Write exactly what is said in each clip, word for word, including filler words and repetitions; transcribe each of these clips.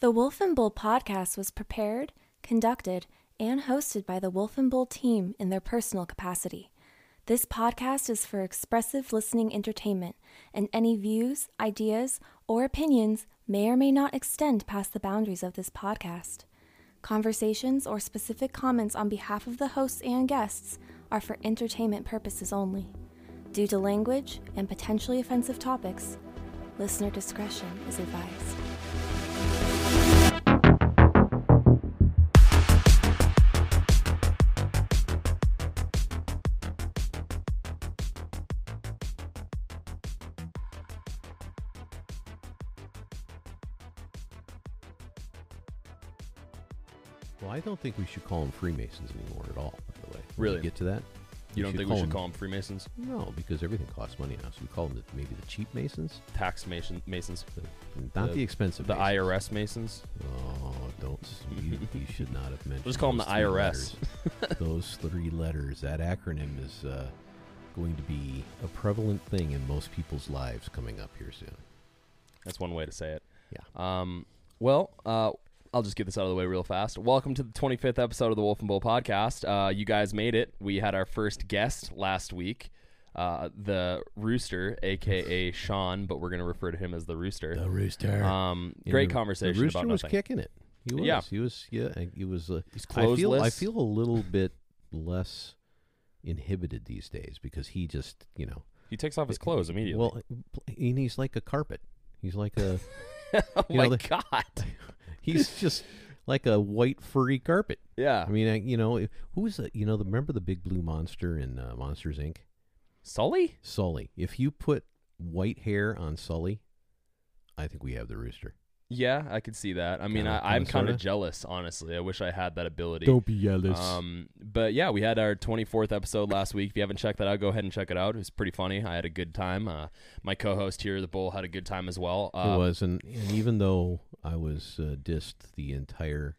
The Wolf and Bull podcast was prepared, conducted, and hosted by the Wolf and Bull team in their personal capacity. This podcast is for expressive listening entertainment, and any views, ideas, or opinions may or may not extend past the boundaries of this podcast. Conversations or specific comments on behalf of the hosts and guests are for entertainment purposes only. Due to language and potentially offensive topics, listener discretion is advised. I don't think we should call them Freemasons anymore at all, by the way. Really? Get to that? You don't think we should call them Freemasons? No, because everything costs money now, so we call them the, maybe the cheap Masons? Tax Mason, Masons. The, not the, the expensive The Masons. I R S Masons? Oh, don't. You, you should not have mentioned. Let's call them the I R S. Those three letters, that acronym is uh, going to be a prevalent thing in most people's lives coming up here soon. That's one way to say it. Yeah. Um. Well, uh... I'll just get this out of the way real fast. Welcome to the twenty-fifth episode of the Wolf and Bull podcast. Uh, you guys made it. We had our first guest last week, uh, the Rooster, a k a. Sean, but we're going to refer to him as the Rooster. The Rooster. Um, great the, conversation the Rooster about nothing. was kicking it. He was. Yeah. He was, yeah, he was uh, He's clothesless. I feel, I feel a little bit less inhibited these days because he just, you know. He takes off his clothes immediately. Well, and he's like a carpet. He's like a. oh, you know, my the, God. He's just like a white furry carpet. Yeah. I mean, I, you know, who's the, you know, the, remember the big blue monster in uh, Monsters, Incorporated? Sully? Sully. If you put white hair on Sully, I think we have the Rooster. Yeah, I could see that. I kinda, mean, I, kinda, I'm kind of jealous, honestly. I wish I had that ability. Don't be jealous. Um, but yeah, we had our twenty-fourth episode last week. If you haven't checked that out, go ahead and check it out. It was pretty funny. I had a good time. Uh, my co-host here, the Bull, had a good time as well. Um, it was, and, and even though I was uh, dissed the entire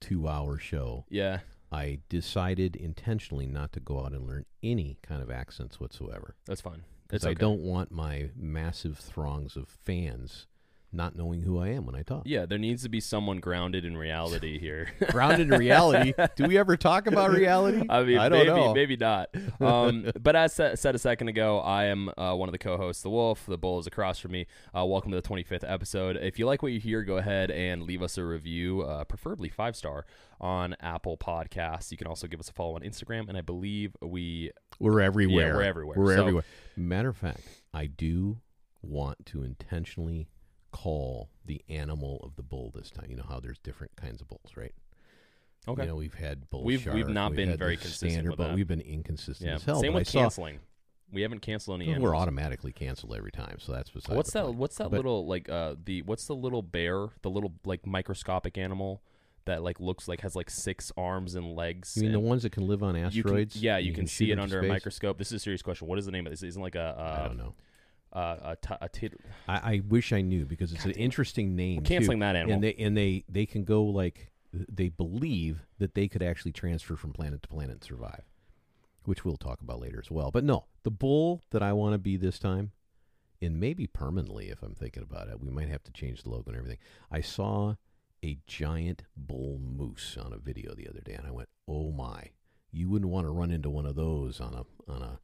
two-hour show, yeah, I decided intentionally not to go out and learn any kind of accents whatsoever. That's fine. That's okay. I don't want my massive throngs of fans not knowing who I am when I talk. Yeah, there needs to be someone grounded in reality here. Grounded in reality? Do we ever talk about reality? I mean, I don't maybe, know. Maybe not. Um, but as said a second ago, I am uh, one of the co-hosts, The Wolf. The Bull is across from me. Uh, welcome to the twenty-fifth episode. If you like what you hear, go ahead and leave us a review, uh, preferably five-star, on Apple Podcasts. You can also give us a follow on Instagram, and I believe we... We're everywhere. Yeah, we're everywhere. We're so, everywhere. Matter of fact, I do want to intentionally call the animal of the bull this time. You know how there's different kinds of bulls, right? Okay. You know, we've had bull we've, shark. We've not we've been very consistent with that. We've been inconsistent yeah. as hell. Same with I canceling. Saw, we haven't canceled any animals. We're automatically canceled every time, so that's beside what's the that? Point. What's that but, little, like, uh, the, what's the little bear, the little, like, microscopic animal that, like, looks like, has, like, six arms and legs? You mean the ones that can live on asteroids? You can, yeah, you, you can, can see it under space? A microscope. This is a serious question. What is the name of this? Isn't like a... Uh, I don't know. Uh, a t- a t- I, I wish I knew because it's God, an interesting name. We're canceling too. That animal, and they and they, they can go like they believe that they could actually transfer from planet to planet and survive, which we'll talk about later as well. But no, the bull that I want to be this time, and maybe permanently if I'm thinking about it, we might have to change the logo and everything. I saw a giant bull moose on a video the other day, and I went, "Oh my! You wouldn't want to run into one of those on a on a,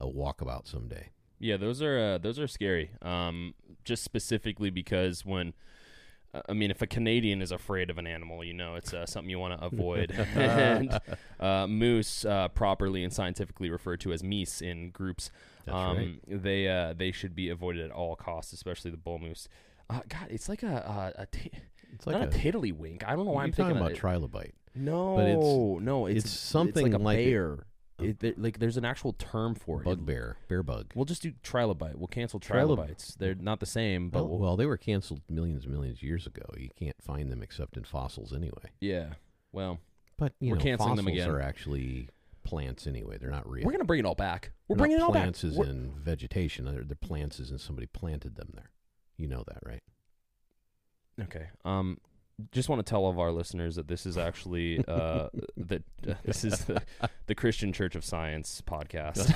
a walkabout someday." Yeah, those are uh, those are scary. Um, just specifically because when, uh, I mean, if a Canadian is afraid of an animal, you know, it's uh, something you want to avoid. and uh, moose, uh, properly and scientifically referred to as meese in groups, um, right. they uh, they should be avoided at all costs, especially the bull moose. Uh, God, it's like a a, a t- it's like not a, a tiddlywink. I don't know why I'm thinking about it. Trilobite. No, but it's, no, it's, it's something it's like a like bear. It. It, like there's an actual term for it. Bugbear. Bear bug. We'll just do trilobite. We'll cancel trilobites. Trilobite. They're not the same. But well, we'll... well, they were canceled millions and millions of years ago. You can't find them except in fossils anyway. Yeah. Well, but you we're know, canceling them again. Fossils are actually plants anyway. They're not real. We're going to bring it all back. We're they're bringing it all back. Plants is we're... in vegetation. They're, they're plants is in somebody planted them there. You know that, right? Okay. Um, just want to tell all of our listeners that this is actually uh, that uh, this is the, the Christian Church of Science podcast.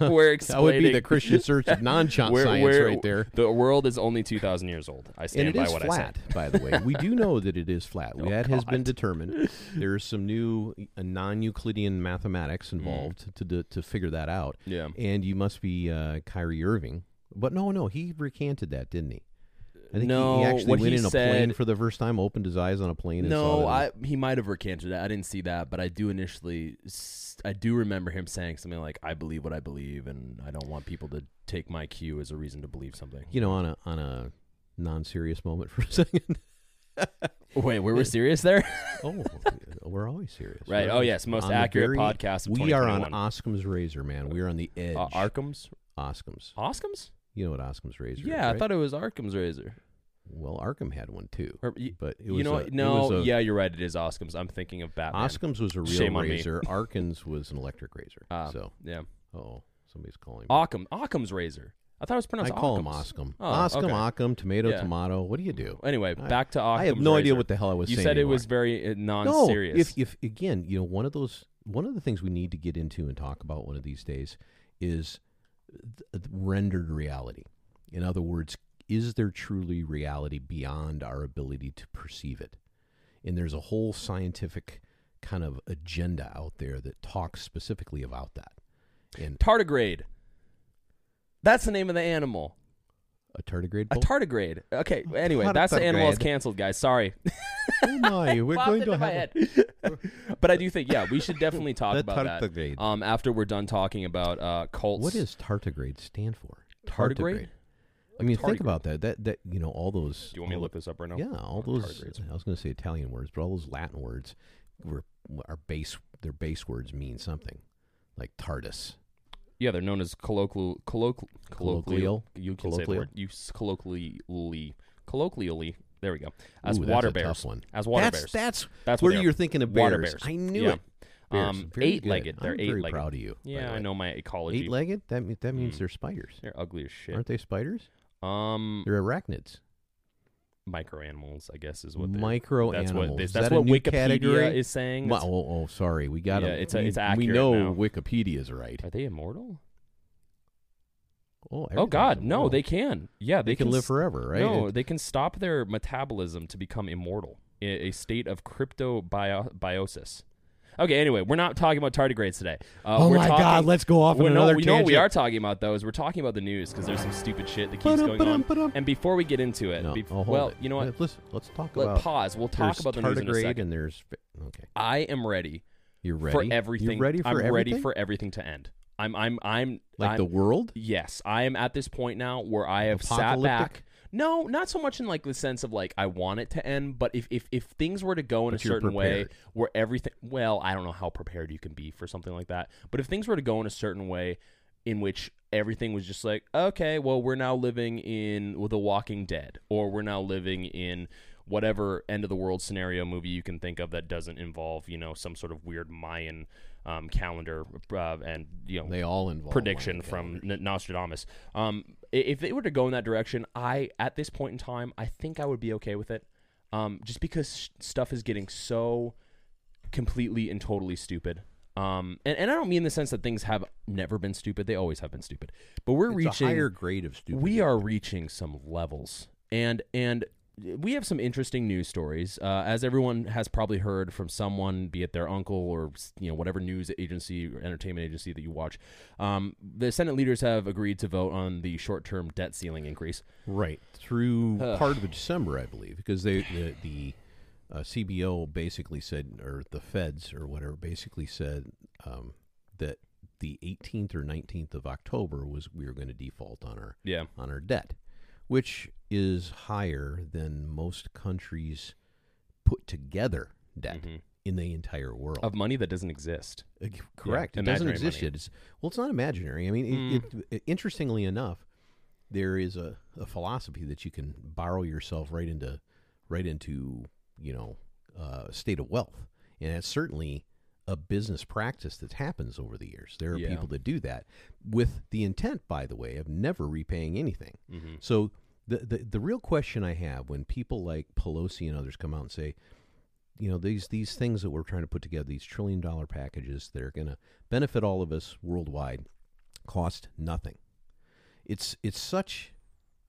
We're explaining, that would be the Christian Church of non-science we're, we're, right there. The world is only two thousand years old. I stand and it by is what flat, I said. By the way, we do know that it is flat. Oh, that God. Has been determined. There is some new uh, non-Euclidean mathematics involved mm. to do, to figure that out. Yeah, and you must be uh, Kyrie Irving, but no, no, he recanted that, didn't he? I think no, he, he actually what went he in a said, plane for the first time, opened his eyes on a plane. And no, saw I, he might have recanted that. I didn't see that, but I do initially, I do remember him saying something like, "I believe what I believe, and I don't want people to take my cue as a reason to believe something." You know, on a on a non-serious moment for a second. Wait, we were serious there? Oh, we're always serious. Right. right? Oh, yes. Most on accurate very, podcast of We are on Occam's razor, man. We are on the edge. Uh, Arkham's? Occam's. Occam's? You know what Occam's razor yeah, is, Yeah, right? I thought it was Arkham's razor. Well, Arkham had one, too. Or, y- but it was you know, a, No, it was a, yeah, you're right. It is Occam's. I'm thinking of Batman. Occam's was a real Shame razor. Arkham's was an electric razor. Uh, so Yeah. Oh, somebody's calling me. Occam. Occam's razor. I thought it was pronounced I call Occam's. him Occam. Oh, Occam, okay. Occam, tomato, yeah. tomato. What do you do? Anyway, I, back to Occam's I have no razor. idea what the hell I was you saying. You said anymore. It was very uh, non-serious. No, if, if, again, you know, one of those, one of the things we need to get into and talk about one of these days is th- rendered reality. In other words, is there truly reality beyond our ability to perceive it? And there's a whole scientific kind of agenda out there that talks specifically about that. And tardigrade. That's the name of the animal. A tardigrade? Bull? A tardigrade. Okay, anyway, that's the animal that's canceled, guys. Sorry. Oh, no, we're going to have a... But I do think, yeah, we should definitely talk about tardigrade. that um, after we're done talking about uh, cults. What does tardigrade stand for? Tardigrade? I mean, tardigrade. think about that. That, that, you know, all those... Do you want me to look this up right now? Yeah, all oh, those... Tardigrades. I was going to say Italian words, but all those Latin words, were our base, their base words mean something, like TARDIS. Yeah, they're known as colloquial, colloquial, colloquial. You can colloquial. say the word. You colloquially, colloquially. There we go. As Ooh, water bears. Tough one. As water that's, bears. That's that's where you're thinking of bears. Water bears. I knew yeah. it. Um, eight-legged. Good. They're I'm eight-legged. Very proud of you. Yeah, I know my ecology. Eight-legged. That means that means mm. they're spiders. They're ugly as shit. Aren't they spiders? Um, they're arachnids. Micro animals, I guess, is what they're... Micro that's animals. What this, that's that what Wikipedia category? is saying. Well, oh, oh, sorry. We got yeah, a, it's, a, it's accurate We know now. Wikipedia is right. Are they immortal? Oh, oh God, immortal. no, they can. Yeah, they, they can, can live forever, right? No, it, they can stop their metabolism to become immortal, a, a state of cryptobiosis. Okay, anyway, we're not talking about tardigrades today. Uh, oh, we're my talking, God, let's go off on another no, tangent. You know what we are talking about, though, is we're talking about the news because there's some stupid shit that keeps ba-dum, going on. Ba-dum. And before we get into it, no, be- well, it. you know what? Let's, let's talk Let, about Pause. We'll talk about the news in a second. And there's okay. I am ready. You're ready? For everything. You're ready for I'm everything? ready for everything to end. I'm, I'm, I'm. Like I'm, the world? Yes. I am at this point now where I have sat back. No, not so much in like the sense of like I want it to end, but if if, if things were to go in but a certain way where everything well, I don't know how prepared you can be for something like that. But if things were to go in a certain way in which everything was just like, okay, well, we're now living in well, The Walking Dead, or we're now living in whatever end of the world scenario movie you can think of that doesn't involve, you know, some sort of weird Mayan um, calendar uh, and, you know, they all involve prediction from N- Nostradamus. Um, if they were to go in that direction, I, at this point in time, I think I would be okay with it. Um, just because sh- stuff is getting so completely and totally stupid. Um, and, and I don't mean in the sense that things have never been stupid. They always have been stupid, but we're it's reaching a higher grade of stupid. We are reaching some levels and, and, we have some interesting news stories, uh, as everyone has probably heard from someone, be it their uncle or you know whatever news agency or entertainment agency that you watch. Um, the Senate leaders have agreed to vote on the short-term debt ceiling increase, right through uh, part of December, I believe, because they the, the uh, C B O basically said, or the Feds or whatever, basically said um, that the eighteenth or nineteenth of October was we were going to default on our yeah. on our debt, which is higher than most countries put together debt mm-hmm. in the entire world. Of money that doesn't exist. Uh, correct. Yeah. It doesn't exist yet. It's, well, it's not imaginary. I mean, it, mm. it, it, interestingly enough, there is a, a philosophy that you can borrow yourself right into, right into you know, uh, state of wealth. And it's certainly a business practice that happens over the years. There are yeah. people that do that with the intent, by the way, of never repaying anything. Mm-hmm. So The, the the real question I have when people like Pelosi and others come out and say, you know, these these things that we're trying to put together, these trillion dollar packages that are going to benefit all of us worldwide, cost nothing. It's it's such,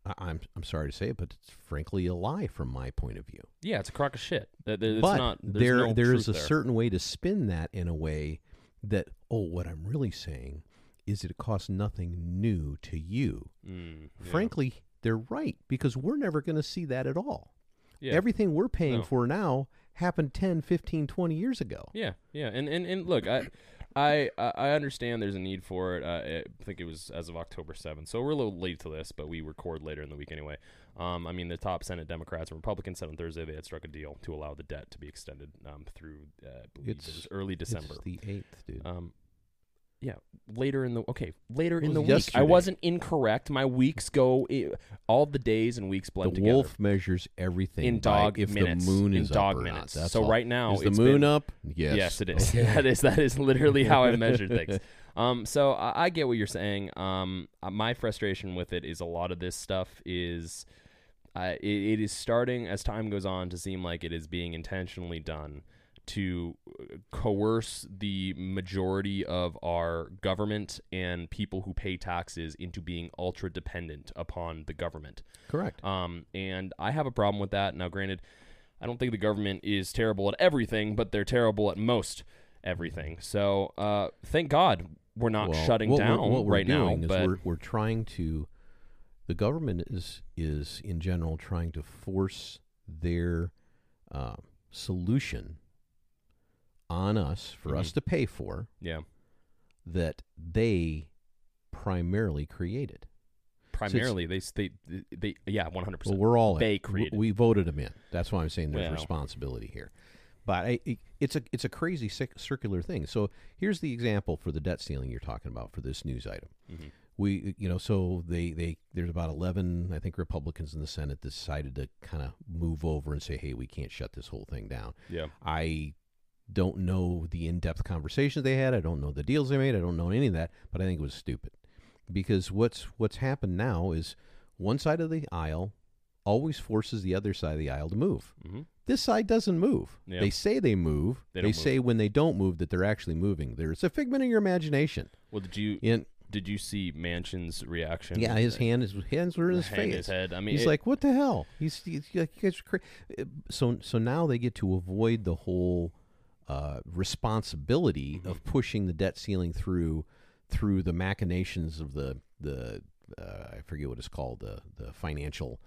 I, I'm I'm sorry to say it, but it's frankly a lie from my point of view. Yeah, it's a crock of shit. It's but not, there's there no there is a there. certain way to spin that in a way that, oh, what I'm really saying is that it costs nothing new to you. Mm, yeah. Frankly, they're right, because we're never going to see that at all. Yeah. Everything we're paying no. for now happened ten, fifteen, twenty years ago. Yeah, yeah. And and, and look, I, I I understand there's a need for it. Uh, I think it was as of October seventh, so we're a little late to this, but we record later in the week anyway. Um, I mean, the top Senate Democrats and Republicans said on Thursday they had struck a deal to allow the debt to be extended um, through uh, I believe it was early December. It's the eighth, dude. Um, Yeah, later in the okay, later in the yesterday. week. I wasn't incorrect. My weeks go all the days and weeks blend the together. The wolf measures everything in dog if minutes. The moon in is dog up minutes. Or not. That's so all. Right now, is the moon been, up? Yes, yes, it is. Okay. that is that is literally how I measure things. Um, so I, I get what you're saying. Um, my frustration with it is a lot of this stuff is, uh, it, it is starting as time goes on to seem like it is being intentionally done to coerce the majority of our government and people who pay taxes into being ultra dependent upon the government. Correct. Um, and I have a problem with that. Now, granted, I don't think the government is terrible at everything, but they're terrible at most everything. So uh, thank God we're not well, shutting what down we're, what we're right doing now. Is but we're, we're trying to, the government is, is in general trying to force their uh, solution on us for mm-hmm. us to pay for, yeah, that they primarily created. Primarily, so they, they, they, yeah, one hundred percent. We're all they in. created. We, we voted them in. That's why I'm saying there's yeah. responsibility here. But I, it, it's a it's a crazy sick, circular thing. So here's the example for the debt ceiling you're talking about for this news item. Mm-hmm. We, you know, so they, they there's about eleven, I think, Republicans in the Senate decided to kind of move over and say, hey, we can't shut this whole thing down. Yeah, I. don't know the in-depth conversations they had. I don't know the deals they made. I don't know any of that, but I think it was stupid. Because what's what's happened now is one side of the aisle always forces the other side of the aisle to move. Mm-hmm. This side doesn't move. Yeah. They say they move. They, they move. say when they don't move that they're actually moving. There's a figment of your imagination. Well, did you... In, Did you see Manchin's reaction? Yeah, his hand, his hands were in his face. His head. I mean, he's it, like, "What the hell?" He's, he's like, "You guys are crazy." So, so now they get to avoid the whole uh, responsibility mm-hmm. of pushing the debt ceiling through, through the machinations of the the uh, I forget what it's called the the financial.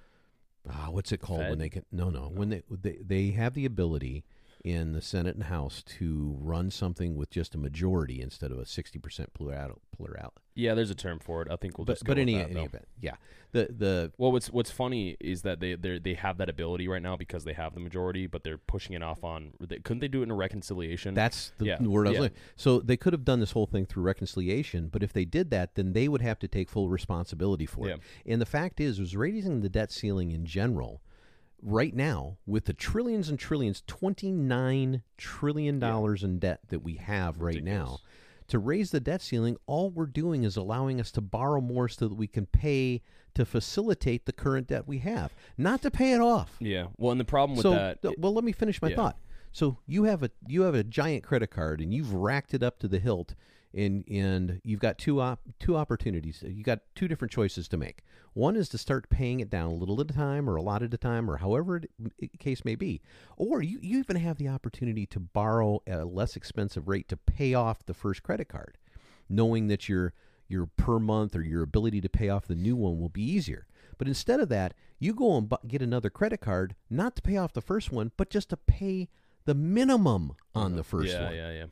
Uh, what's it called Fed? when they can? No, no, no. When they, they they have the ability in the Senate and House to run something with just a majority instead of a sixty percent plural, plurality. Yeah, there's a term for it. I think we'll just but, go but with any, that, any event, yeah. The the well, what's what's funny is that they they they have that ability right now because they have the majority, but they're pushing it off on. They, couldn't they do it in a reconciliation? That's the yeah. word I was yeah. looking. So they could have done this whole thing through reconciliation, but if they did that, then they would have to take full responsibility for yeah. it. And the fact is, is raising the debt ceiling in general. Right now, with the trillions and trillions, twenty-nine trillion dollars yeah. in debt that we have right Ridiculous. now, to raise the debt ceiling, all we're doing is allowing us to borrow more so that we can pay to facilitate the current debt we have, not to pay it off. Yeah. Well, and the problem with so, that... Th- well, let me finish my yeah. thought. So you have a you have a giant credit card, and you've racked it up to the hilt, and and you've got two op- two opportunities. You got two different choices to make. One is to start paying it down a little at a time, or a lot at a time, or however the case may be. Or you, you even have the opportunity to borrow at a less expensive rate to pay off the first credit card, knowing that your your per month or your ability to pay off the new one will be easier. But instead of that, you go and get another credit card, not to pay off the first one, but just to pay the minimum on the first yeah, one. Yeah, yeah, yeah.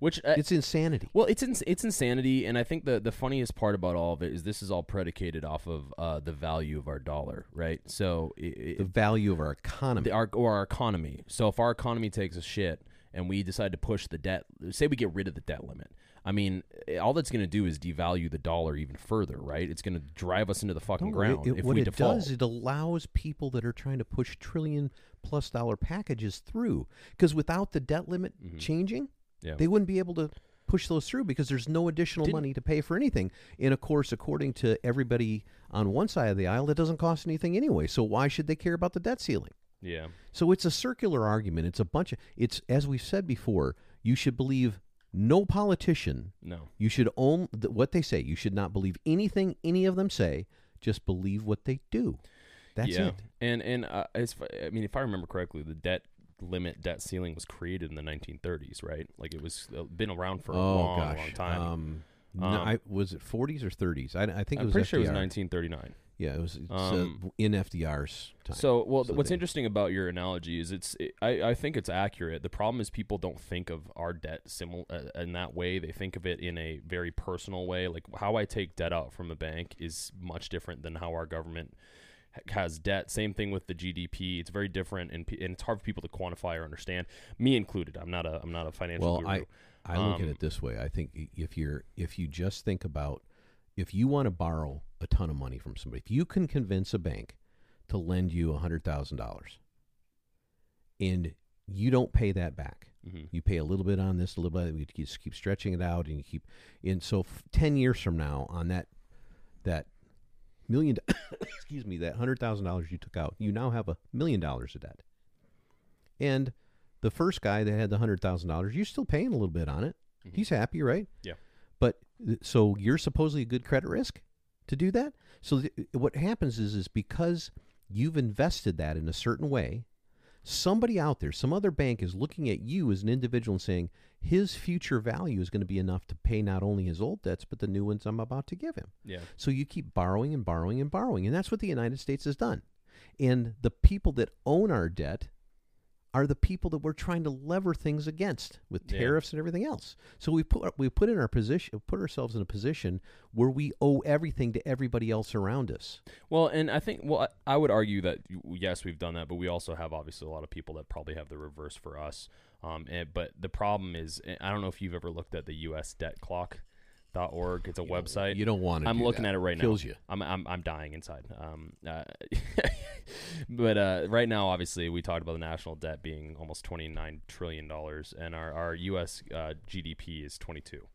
Which uh, it's insanity. Well, it's in, it's insanity, and I think the the funniest part about all of it is this is all predicated off of uh, the value of our dollar, right? So it, the value of our economy, the, our, or our economy. So if our economy takes a shit, and we decide to push the debt, say we get rid of the debt limit. I mean, all that's going to do is devalue the dollar even further, right? It's going to drive us into the fucking no, ground it, it, if we default. What it does, it allows people that are trying to push trillion-plus dollar packages through. Because without the debt limit mm-hmm. changing, yeah. they wouldn't be able to push those through because there's no additional Didn't, money to pay for anything. And of course, according to everybody on one side of the aisle, that doesn't cost anything anyway. So why should they care about the debt ceiling? Yeah. So it's a circular argument. It's a bunch of, it's, as we've said before, you should believe no politician. No. You should own th- what they say. You should not believe anything any of them say. Just believe what they do. That's yeah. it. And, and uh, as, I mean, if I remember correctly, the debt limit, debt ceiling was created in the nineteen thirties, right? Like it was uh, been around for a oh, long, gosh. long time. Um, um, no, I, was it forties or thirties? I, I think it was I'm pretty F D R. Sure it was nineteen thirty-nine. Yeah, it was it's, um, uh, in F D R's time. So, well, so what's they, interesting about your analogy is it's. It, I, I think it's accurate. The problem is people don't think of our debt simil- uh, in that way. They think of it in a very personal way. Like how I take debt out from a bank is much different than how our government has debt. Same thing with the G D P. It's very different, and, and it's hard for people to quantify or understand. Me included. I'm not a. I'm not a financial guru. Well, I, I um, look at it this way. I think if you're if you just think about if you want to borrow a ton of money from somebody, if you can convince a bank to lend you a hundred thousand dollars, and you don't pay that back, mm-hmm. you pay a little bit on this, a little bit, you just keep stretching it out, and you keep. And so, f- ten years from now, on that that. million excuse me that hundred thousand dollars you took out, you now have a million dollars of debt, and the first guy that had the hundred thousand dollars, you're still paying a little bit on it, mm-hmm. he's happy, right? Yeah. But so you're supposedly a good credit risk to do that. So th- what happens is is because you've invested that in a certain way, somebody out there, some other bank, is looking at you as an individual and saying his future value is going to be enough to pay not only his old debts, but the new ones I'm about to give him. Yeah. So you keep borrowing and borrowing and borrowing. And that's what the United States has done. And the people that own our debt are the people that we're trying to lever things against with tariffs yeah. and everything else. So we put we put in our position, put ourselves in a position where we owe everything to everybody else around us. Well, and I think, well, I would argue that yes, we've done that, but we also have obviously a lot of people that probably have the reverse for us. Um, and, but the problem is, I don't know if you've ever looked at the U S debt clock dot org. It's a you website. You don't want to. I'm do looking that. at it right Kills now. Kills you. I'm I'm I'm dying inside. Um. Uh, But uh, right now, obviously, we talked about the national debt being almost twenty-nine trillion dollars, and our, our U S uh, G D P is twenty-two.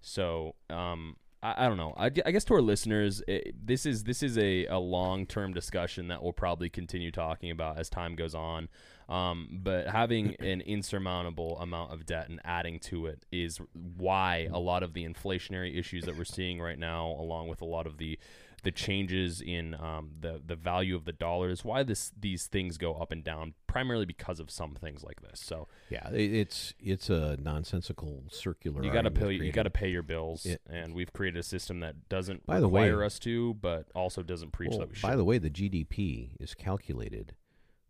So um, I, I don't know. I, I guess to our listeners, it, this is this is a, a long-term discussion that we'll probably continue talking about as time goes on. Um, but having an insurmountable amount of debt and adding to it is why a lot of the inflationary issues that we're seeing right now, along with a lot of the the changes in um, the the value of the dollar, is why this these things go up and down, primarily because of some things like this. So yeah, it's it's a nonsensical circular. You got to pay you got to pay your bills, it, and we've created a system that doesn't by require the way, us to, but also doesn't preach well, that we should. By the way, the G D P is calculated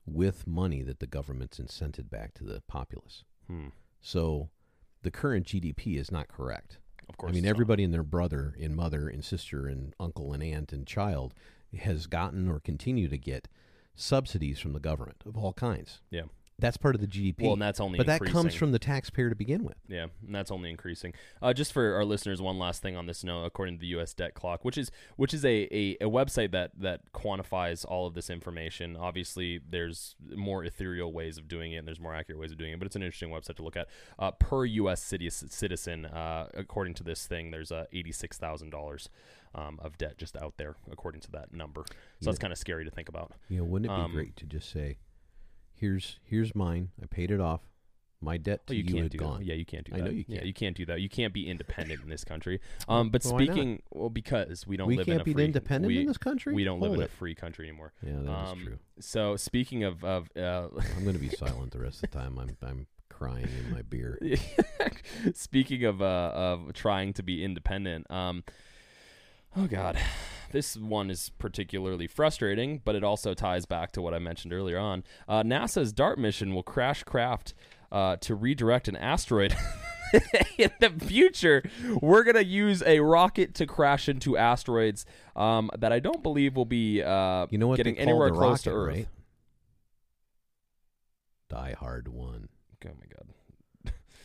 with money that the government's incented back to the populace. Hmm. So the current G D P is not correct. Of course, I mean, everybody not. and their brother and mother and sister and uncle and aunt and child has gotten or continue to get subsidies from the government of all kinds. Yeah. That's part of the G D P. Well, and that's only But increasing. That comes from the taxpayer to begin with. Yeah, and that's only increasing. Uh, just for our listeners, one last thing on this note, according to the U S Debt Clock, which is which is a, a, a website that, that quantifies all of this information. Obviously, there's more ethereal ways of doing it, and there's more accurate ways of doing it, but it's an interesting website to look at. Uh, per U S city, citizen, uh, according to this thing, there's uh, eighty-six thousand dollars um, of debt just out there, according to that number. So yeah. That's kind of scary to think about. Yeah, wouldn't it be um, great to just say, Here's here's mine. I paid it off. My debt to oh, you, you had gone. That. Yeah, you can't do that. I know you can't. Yeah, you can't do that. You can't be independent in this country. Um, but well, speaking, well, because we don't we live in a free... We can't be independent we, in this country? We don't Hold live it. in a free country anymore. Yeah, that um, is true. So speaking of... of uh, I'm going to be silent the rest of the time. I'm I'm crying in my beer. Speaking of, uh, of trying to be independent... Um, Oh, God. This one is particularly frustrating, but it also ties back to what I mentioned earlier on. Uh, NASA's DART mission will crash craft uh, to redirect an asteroid. In the future, we're going to use a rocket to crash into asteroids um, that I don't believe will be uh, you know what getting anywhere close rocket, to Earth. Right? Die Hard one. Oh, my God.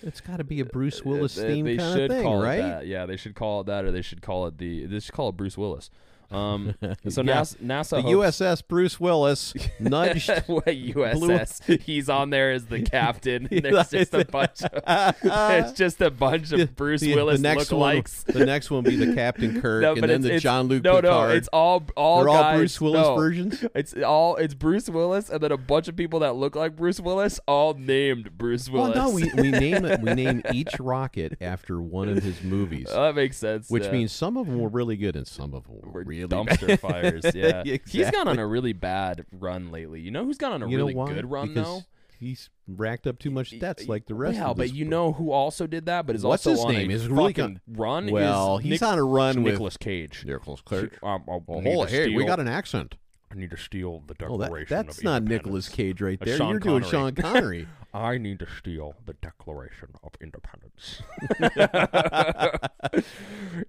It's got to be a Bruce Willis theme kind of thing, right? They should call it that. Yeah, they should call it that, or they should call it the. They should call it Bruce Willis. Um, so yeah. NASA, NASA the hopes... U S S Bruce Willis nudged. What U S S? Blue... He's on there as the captain. And there's just a bunch. Of, it's just a bunch of Bruce the, Willis the next lookalikes. One, the next one will be the Captain Kirk, no, and then the John Luke no, Picard. No, no, it's all all They're guys, all Bruce Willis no, versions. It's all it's Bruce Willis, and then a bunch of people that look like Bruce Willis, all named Bruce Willis. Well, no, we we name it. We name each rocket after one of his movies. Oh, that makes sense. Which yeah. means some of them were really good, and some of them were really. Dumpster fires, yeah. Exactly. He's gone on a really bad run lately. You know who's gone on a you really good run, because though? He's racked up too much debts like the rest yeah, of the Yeah, but you know who also did that, but is What's also on name? a is really fucking con- run? Well, he's Nic- on a run with... Nicolas Cage. Nicolas Cage. Um, oh, hey, we got an accent. I need to steal the Declaration oh, that, That's of not Nicolas Cage right there. You're Connery. doing Sean Connery. I need to steal the Declaration of Independence.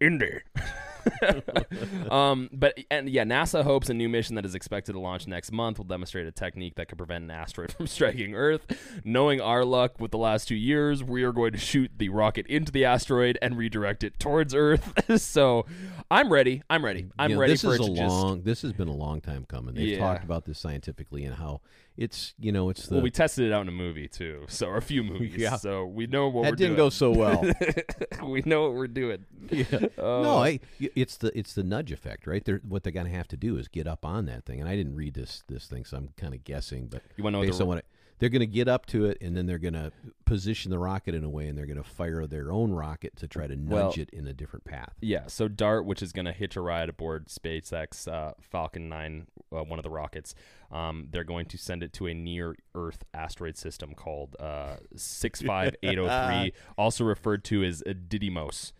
Indeed. um, but and yeah, NASA hopes a new mission that is expected to launch next month will demonstrate a technique that could prevent an asteroid from striking Earth. Knowing our luck with the last two years, we are going to shoot the rocket into the asteroid and redirect it towards Earth. So I'm ready. I'm ready. I'm you know, ready this for is it a to long, just. This has been a long time coming. They've yeah. talked about this scientifically and how. It's, you know, it's the... Well, we tested it out in a movie, too. So, or a few movies. Yeah. So, we know what that we're doing. That didn't go so well. We know what we're doing. Yeah. Uh, no, I, it's the it's the nudge effect, right? They're, what they're going to have to do is get up on that thing. And I didn't read this this thing, so I'm kind of guessing. But you want to know based on what I, they're going to get up to it, and then they're going to position the rocket in a way, and they're going to fire their own rocket to try to nudge well, it in a different path. Yeah, so DART, which is going to hitch a ride aboard SpaceX uh, Falcon nine, uh, one of the rockets, Um, they're going to send it to a near-Earth asteroid system called uh, six five eight oh three, also referred to as Didymos.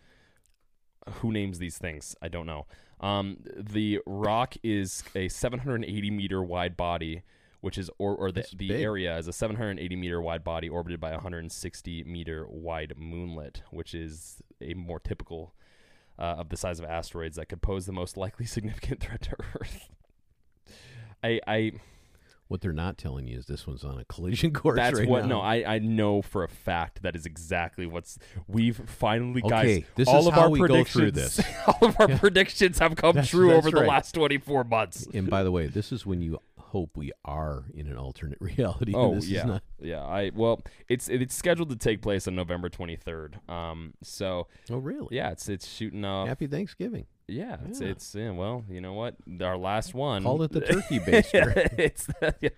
Who names these things? I don't know. Um, the rock is a seven hundred eighty meter wide body, which is or, or the, the area is a seven hundred eighty meter wide body orbited by a one hundred sixty meter wide moonlet, which is a more typical uh, of the size of asteroids that could pose the most likely significant threat to Earth. I, I, what they're not telling you is this one's on a collision course that's right what, now. No, I, I know for a fact that is exactly what's... We've finally, okay, guys, this all, is of how we go through this. all of our yeah. predictions have come that's, true that's over right. the last twenty-four months. And by the way, this is when you hope we are in an alternate reality. Oh, this yeah. Is not... Yeah, I, well, it's it's scheduled to take place on November twenty-third. Um, so... Oh, really? Yeah, it's it's shooting off... Happy Thanksgiving. Yeah, it's yeah. it's yeah, well, you know what? Our last one called it the turkey baster. It's the, yeah,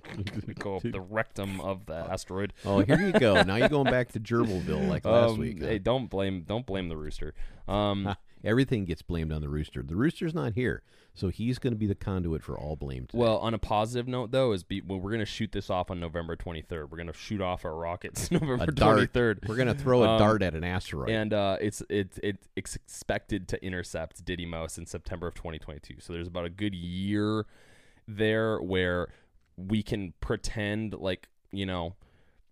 call it the rectum of the asteroid. Oh, here you go. Now you're going back to Gerbilville like um, last week. Hey, huh? don't blame don't blame the rooster. Um, everything gets blamed on the rooster. The rooster's not here, so he's going to be the conduit for all blame today. Well, on a positive note, though, is be, well, we're going to shoot this off on November twenty-third. We're going to shoot off our rockets November twenty-third. We're going to throw a um, dart at an asteroid. And uh, it's, it's, it's expected to intercept Didymos in September of twenty twenty-two. So there's about a good year there where we can pretend like, you know,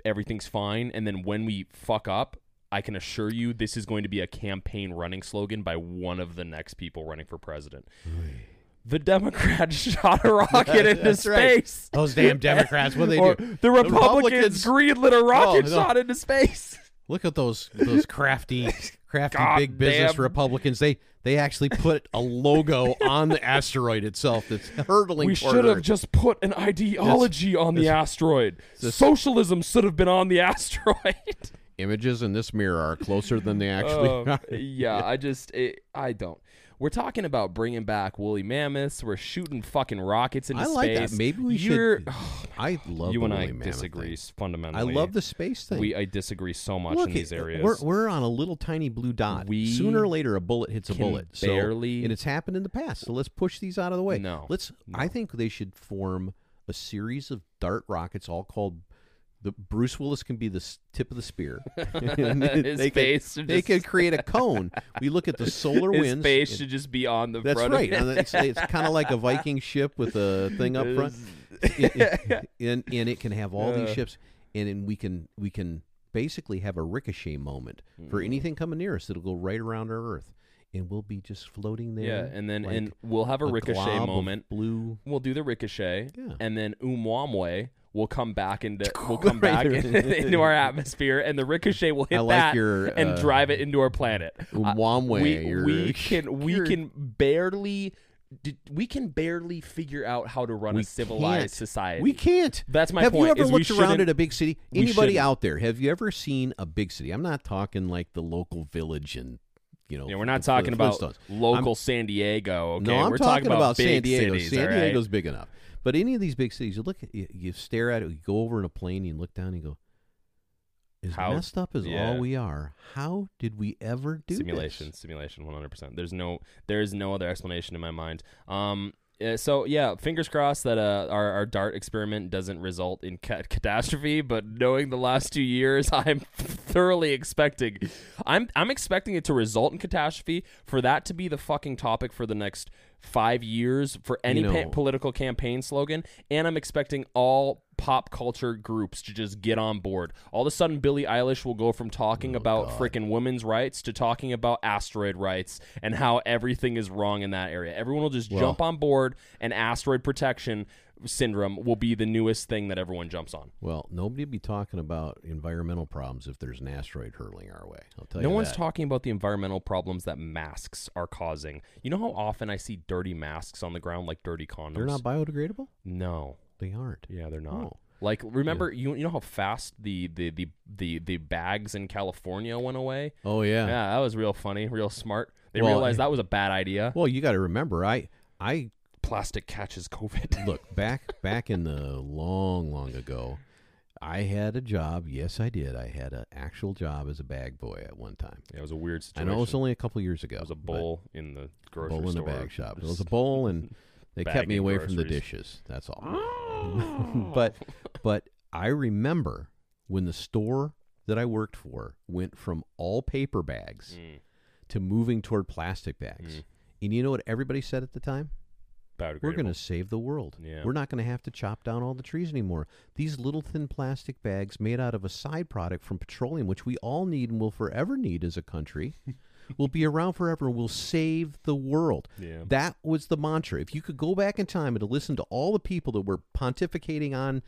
everything's fine. And then when we fuck up, I can assure you this is going to be a campaign running slogan by one of the next people running for president. The Democrats shot a rocket into That's space. Right. Those damn Democrats, what do they or do? The Republicans, the Republicans greenlit a rocket oh, shot into space. Look at those those crafty, crafty God big business damn. Republicans. They they actually put a logo on the asteroid itself that's hurtling. We should have just put an ideology this, on the this, asteroid. This, Socialism should have been on the asteroid. Images in this mirror are closer than they actually uh, are. Yeah, I just, it, I don't. We're talking about bringing back woolly mammoths. We're shooting fucking rockets into space. I like space. that. Maybe we You're, should. Oh, I love you the and woolly I disagree thing. fundamentally. I love the space thing. We I disagree so much Look, in these areas. We're we're on a little tiny blue dot. We Sooner or later, a bullet hits a bullet. Barely, so, and it's happened in the past. So let's push these out of the way. No, let's. No. I think they should form a series of DART rockets, all called. The Bruce Willis can be the tip of the spear. His they face could, they just... could create a cone. We look at the solar His winds. His face and... should just be on the That's front right. of it. That's right. It's, it's kind of like a Viking ship with a thing up front. It, it, and, and it can have all uh, these ships. And, and we can we can basically have a ricochet moment for anything coming near us. It'll go right around our Earth. And we'll be just floating there. Yeah, and then like and we'll have a, a ricochet moment. Blue. We'll do the ricochet. Yeah. And then umwamwe. We'll come back into we'll come back in, into our atmosphere, and the ricochet will hit like that your, and uh, drive it into our planet. Umwamwe, uh, we, we can we can barely Did, we can barely figure out how to run we a civilized can't. society. We can't. That's my have point. Have you ever looked around at a big city? Anybody out there, have you ever seen a big city? I'm not talking like the local village and, you know. Yeah, we're not the, talking the about local I'm, San Diego. Okay? No, I'm we're talking, talking about big San Diego. Cities, San Diego's right? big enough. But any of these big cities, you look at, you, you stare at it, you go over in a plane, you look down and you go, as how, messed up as yeah. all we are, how did we ever do simulation, this? Simulation, simulation, one hundred percent. There's no, there is no other explanation in my mind. Um, so yeah, fingers crossed that uh, our, our DART experiment doesn't result in ca- catastrophe. But knowing the last two years, I'm thoroughly expecting, I'm I'm expecting it to result in catastrophe, for that to be the fucking topic for the next five years for any you know, pa- political campaign slogan. And I'm expecting all pop culture groups to just get on board. All of a sudden, Billie Eilish will go from talking oh about freaking women's rights to talking about asteroid rights and how everything is wrong in that area. Everyone will just well, jump on board, and asteroid protection syndrome will be the newest thing that everyone jumps on. Well, nobody would be talking about environmental problems if there's an asteroid hurling our way. I'll tell you that. No one's talking about the environmental problems that masks are causing. You know how often I see dirty masks on the ground, like dirty condoms? They're not biodegradable? No. They aren't. Yeah, they're not. No. Like, remember, yeah. you you know how fast the, the, the, the, the bags in California went away? Oh, yeah. Yeah, that was real funny, real smart. They well, realized that was a bad idea. Well, you got to remember, I... I plastic catches COVID. Look, back back in the long, long ago, I had a job. Yes, I did. I had an actual job as a bag boy at one time. Yeah, it was a weird situation. I know it was only a couple of years ago. It was a bowl in the grocery bowl store. Bowl in the bag shop. It was a bowl, and they kept me away groceries. from the dishes. That's all. Oh. but but I remember when the store that I worked for went from all paper bags mm. to moving toward plastic bags. Mm. And you know what everybody said at the time? We're going to save the world. Yeah. We're not going to have to chop down all the trees anymore. These little thin plastic bags made out of a side product from petroleum, which we all need and will forever need as a country, will be around forever and will save the world. Yeah. That was the mantra. If you could go back in time and listen to all the people that were pontificating on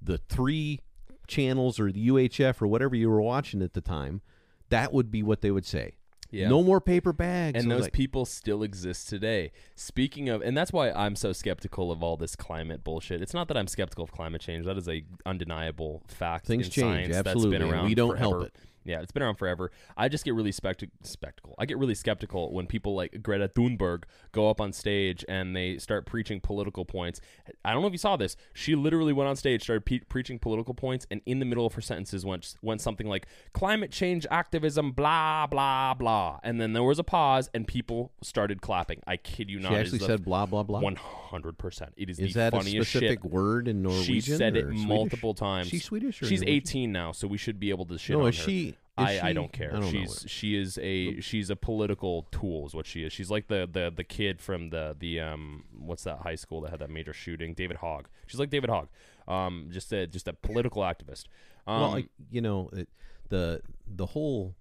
the three channels or the U H F or whatever you were watching at the time, that would be what they would say. Yeah. No more paper bags. And those like, people still exist today. Speaking of, and that's why I'm so skeptical of all this climate bullshit. It's not that I'm skeptical of climate change. That is a undeniable fact. Things in change. Science absolutely. That's been around we don't forever. help it. Yeah, it's been around forever. I just get really spectac- spectacle. I get really skeptical when people like Greta Thunberg go up on stage and they start preaching political points. I don't know if you saw this. She literally went on stage, started pe- preaching political points, and in the middle of her sentences went went something like climate change activism, blah blah blah, and then there was a pause and people started clapping. I kid you not. She actually said blah blah blah. One hundred percent. It is, is the that funniest a specific shit. Word in Norwegian. She said it Swedish? Multiple times. She's Swedish. Or She's Norwegian? eighteen now, so we should be able to shit no, on her. She, I, she, I don't care. I don't she's she is a she's a political tool is what she is. She's like the, the, the kid from the the um what's that high school that had that major shooting? David Hogg. She's like David Hogg, um just a just a political activist. Um, well, I, you know it, the the whole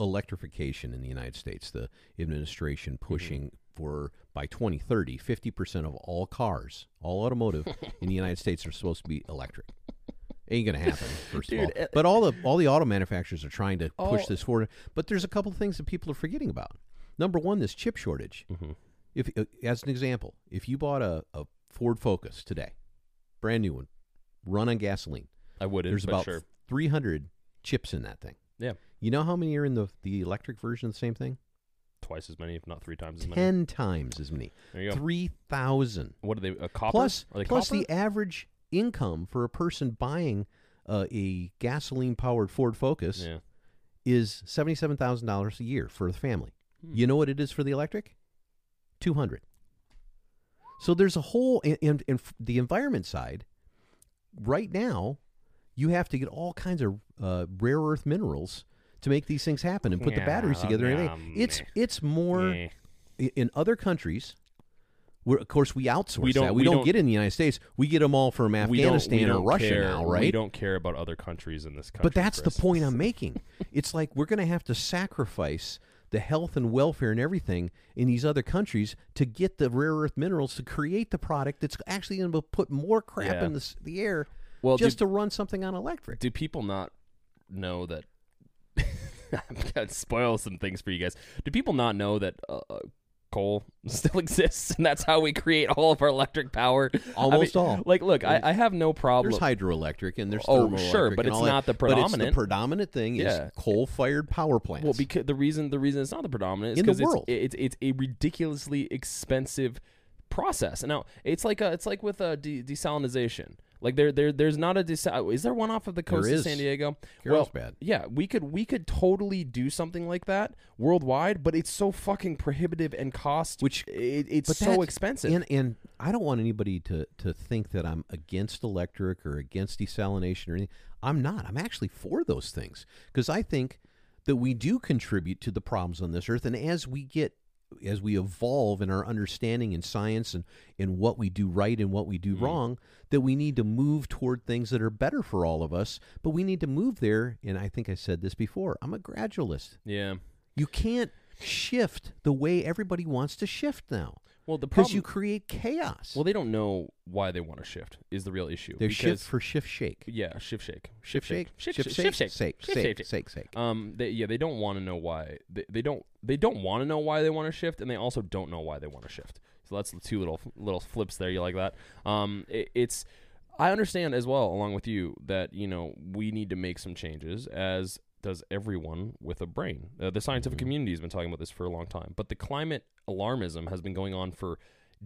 electrification in the United States, the administration pushing mm-hmm. for by twenty thirty, fifty percent of all cars, all automotive in the United States are supposed to be electric. Ain't gonna happen, first Dude, of all. But all the all the auto manufacturers are trying to push oh. this forward. But there's a couple of things that people are forgetting about. Number one, this chip shortage. Mm-hmm. If, uh, as an example, if you bought a, a Ford Focus today, brand new one, run on gasoline, I wouldn't. There's about sure. three hundred chips in that thing. Yeah. You know how many are in the the electric version of the same thing? Twice as many, if not three times as many. Ten times as many. There you go. Three thousand. What are they? A copper? Plus, are they plus copper? The average income for a person buying uh, a gasoline-powered Ford Focus yeah. is seventy-seven thousand dollars a year for the family. Hmm. You know what it is for the electric? two hundred dollars. So there's a whole, and, and, and the environment side, right now, you have to get all kinds of uh, rare earth minerals to make these things happen and put yeah, the batteries together. Yeah, and it's, it's more, yeah. in other countries... We're, of course, we outsource we that. We, we don't, don't get it in the United States. We get them all from Afghanistan we don't, we don't or Russia care. now, right? We don't care about other countries in this country. But that's Chris. the point I'm making. It's like we're going to have to sacrifice the health and welfare and everything in these other countries to get the rare earth minerals to create the product that's actually going to put more crap yeah. in the, the air well, just do, to run something on electric. Do people not know that... I'm going to spoil some things for you guys. Do people not know that... Uh, coal still exists, and that's how we create all of our electric power. Almost I mean, all. Like, look, I, I have no problem. There's hydroelectric and there's thermoelectric. Oh, sure, but it's not that. the predominant. But it's the predominant thing yeah. is coal-fired power plants. Well, because the reason the reason it's not the predominant is because it's, it's it's a ridiculously expensive process. Now, it's like a, it's like with a de desalinization. Like there, there, there's not a desa is there one off of the coast of San Diego? Carol's well, bad. Yeah, we could, we could totally do something like that worldwide, but it's so fucking prohibitive and cost, which it, it's so expensive. And and I don't want anybody to to think that I'm against electric or against desalination or anything. I'm not. I'm actually for those things because I think that we do contribute to the problems on this earth, and as we get. As we evolve in our understanding in science and in what we do right and what we do mm. wrong, that we need to move toward things that are better for all of us, but we need to move there. And I think I said this before, I'm a gradualist. Yeah. You can't shift the way everybody wants to shift now. Well, the problem, because you create chaos. Well, they don't know why they want to shift is the real issue. They're shift for shift shake. Yeah, shift shake. Shift shake. Shift shake. Shift shake. Shake. Shake. Shake. Shake. Um, they, yeah, they don't want to know why. They, they don't. They don't want to know why they want to shift, and they also don't know why they want to shift. So that's the two little little flips there. You like that? Um, it, it's. I understand as well, along with you, that you know we need to make some changes as. Does everyone with a brain. Uh, the scientific mm-hmm. community has been talking about this for a long time, but the climate alarmism has been going on for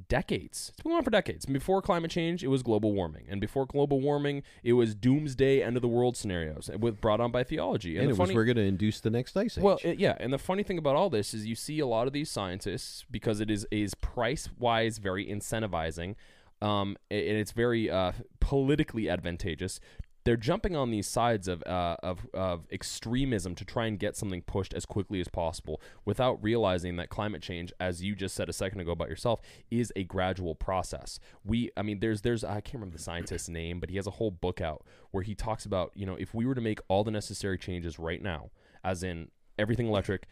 decades. It's been going on for decades. Before climate change, it was global warming, and before global warming, it was doomsday, end-of-the-world scenarios with brought on by theology. And, and the it funny, was we're going to induce the next ice age. Well, it, yeah, and the funny thing about all this is you see a lot of these scientists, because it is, is price-wise very incentivizing, um, and it's very uh, politically advantageous. They're jumping on these sides of, uh, of, of extremism to try and get something pushed as quickly as possible without realizing that climate change, as you just said a second ago about yourself, is a gradual process. We, I mean, there's, there's, I can't remember the scientist's name, but he has a whole book out where he talks about, you know, if we were to make all the necessary changes right now, as in everything electric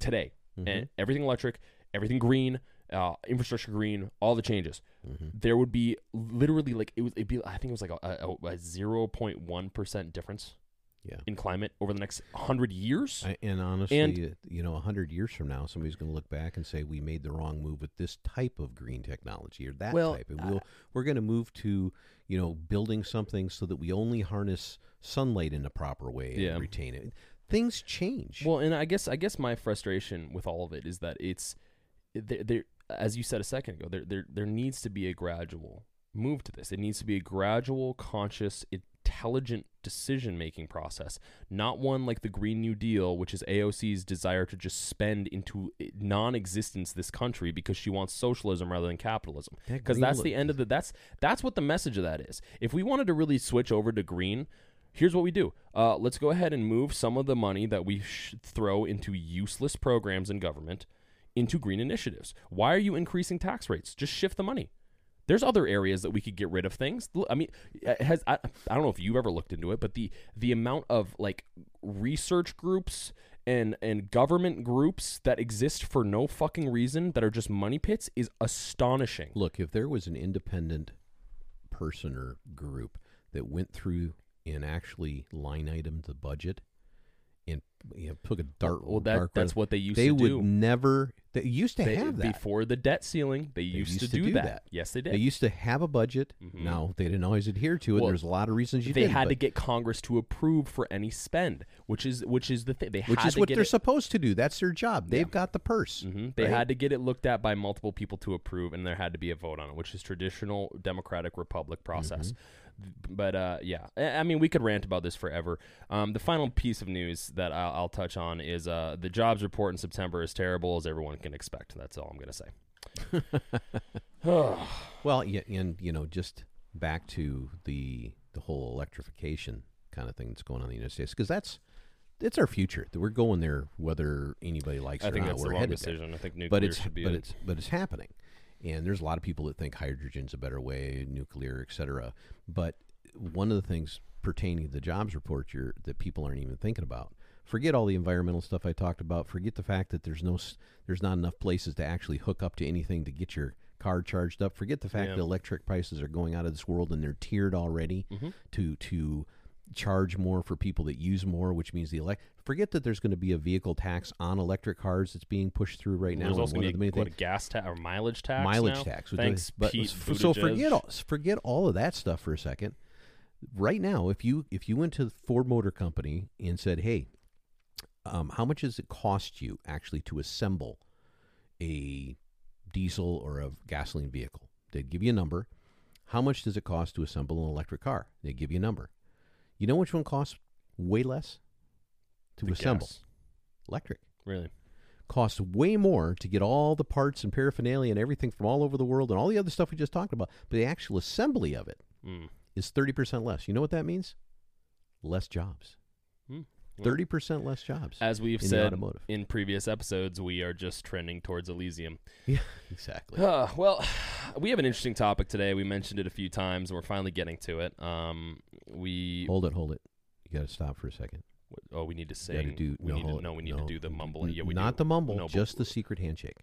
today, mm-hmm. and everything electric, everything green, Uh, infrastructure green, all the changes. Mm-hmm. There would be literally like it would it'd be. I think it was like a, a, a zero point one percent difference, yeah. in climate over the next hundred years. I, and honestly, and, you know, a hundred years from now, somebody's going to look back and say we made the wrong move with this type of green technology or that well, type. And we'll, uh, we're going to move to you know building something so that we only harness sunlight in the proper way and yeah. retain it. Things change. Well, and I guess I guess my frustration with all of it is that it's there. there As you said a second ago, there, there there needs to be a gradual move to this. It needs to be a gradual, conscious, intelligent decision-making process, not one like the Green New Deal, which is A O C's desire to just spend into non-existence this country because she wants socialism rather than capitalism. Because that's the end of the that's that's what the message of that is. If we wanted to really switch over to green. Here's what we do. Uh, let's go ahead and move some of the money that we sh throw into useless programs in government. Into green initiatives. Why are you increasing tax rates? Just shift the money. There's other areas that we could get rid of things. I mean, it has I, I don't know if you've ever looked into it, but the the amount of like research groups and and government groups that exist for no fucking reason that are just money pits is astonishing. Look, if there was an independent person or group that went through and actually line itemed the budget. And you know, took a dart. Well, that, dart that's what they used they to do. They would never. They used to they, have that before the debt ceiling. They, they used, used to, to do, do that. that. Yes, they did. They used to have a budget. Mm-hmm. Now they didn't always adhere to it. Well, there's a lot of reasons you. They didn't, had to get Congress to approve for any spend, which is which is the thing. They which had is to what get they're it. supposed to do. That's their job. They've yeah. got the purse. Mm-hmm. They right? had to get it looked at by multiple people to approve, and there had to be a vote on it, which is traditional Democratic Republic process. Mm-hmm. But, uh, yeah, I mean, we could rant about this forever. Um, the final piece of news that I'll, I'll touch on is uh, the jobs report in September is terrible, as everyone can expect. That's all I'm going to say. Well, and, you know, just back to the the whole electrification kind of thing that's going on in the United States, because that's it's our future. We're going there whether anybody likes it or not. I think that's the wrong decision. I think nuclear should be it. But it's happening. And there's a lot of people that think hydrogen's a better way, nuclear, et cetera. But one of the things pertaining to the jobs report you're, that people aren't even thinking about, forget all the environmental stuff I talked about. Forget the fact that there's no, there's not enough places to actually hook up to anything to get your car charged up. Forget the fact yeah. that electric prices are going out of this world and they're tiered already mm-hmm. to to charge more for people that use more, which means the elect. Forget that there's going to be a vehicle tax on electric cars that's being pushed through right now. There's also going to be a gas tax or mileage tax. Mileage now? tax. Thanks, but Pete Buttigieg. So forget all, forget all of that stuff for a second. Right now, if you if you went to the Ford Motor Company and said, "Hey, um, how much does it cost you actually to assemble a diesel or a gasoline vehicle?" They'd give you a number. How much does it cost to assemble an electric car? They'd give you a number. You know which one costs way less to the assemble? Gas. Electric. Really? Costs way more to get all the parts and paraphernalia and everything from all over the world and all the other stuff we just talked about. But the actual assembly of it mm. is thirty percent less. You know what that means? Less jobs. Mm. Well, thirty percent less jobs. As we've in said in previous episodes, we are just trending towards Elysium. Yeah, exactly. Uh, well, we have an interesting topic today. We mentioned it a few times, and we're finally getting to it. Um, we Hold it, hold it. You got to stop for a second. Oh, we need to sing. You do, we no, need to, no, we need no, to do the mumble. Yeah, we not do, the mumble, no, just the secret handshake.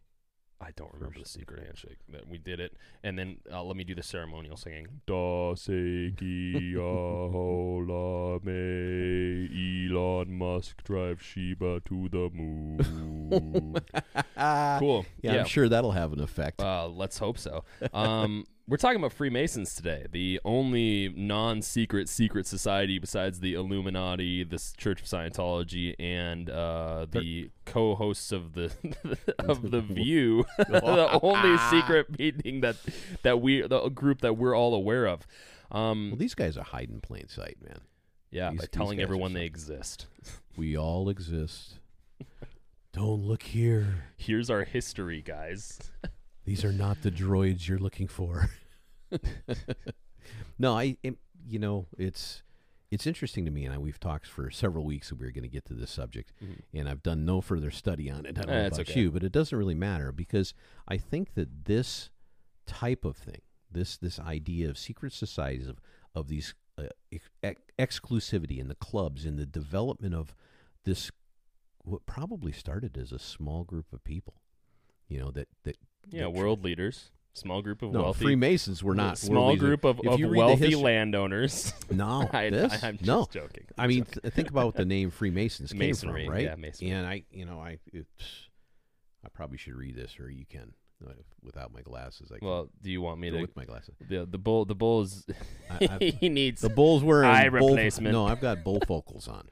I don't remember First. the secret handshake. We did it. And then uh, let me do the ceremonial singing. Da se ki ahola me Elon Musk drive Sheba to the moon. Cool. Yeah, yeah, I'm sure that'll have an effect. Uh, let's hope so. Um, we're talking about Freemasons today, the only non-secret secret society besides the Illuminati, the Church of Scientology, and uh, the co-hosts of the of the View. The only secret meeting that that we the group that we're all aware of. Um, well, these guys are hiding in plain sight, man. Yeah, these, by telling everyone they exist. We all exist. Don't look here. Here's our history, guys. These are not the droids you're looking for. No, I, it, you know, it's it's interesting to me, and I, we've talked for several weeks that we were going to get to this subject, mm-hmm. and I've done no further study on it. I don't eh, know about okay. you, but it doesn't really matter because I think that this type of thing, this this idea of secret societies, of of these uh, ex- ex- exclusivity in the clubs, in the development of this, what probably started as a small group of people, you know, that that. Yeah, world leaders, small group of no, wealthy. Freemasons were not small group of, of wealthy history, landowners. No, I, this? I, I'm just no. joking. I'm I mean, joking. Th- think about the name Freemasons masonry, came from, right? Yeah, masonry. And I, you know, I, it's, I probably should read this, or you can without my glasses. I can well, do you want me to with my glasses? The the bull, the bull's. I, he needs the bull's wearing eye bull, replacement. No, I've got bull focals on.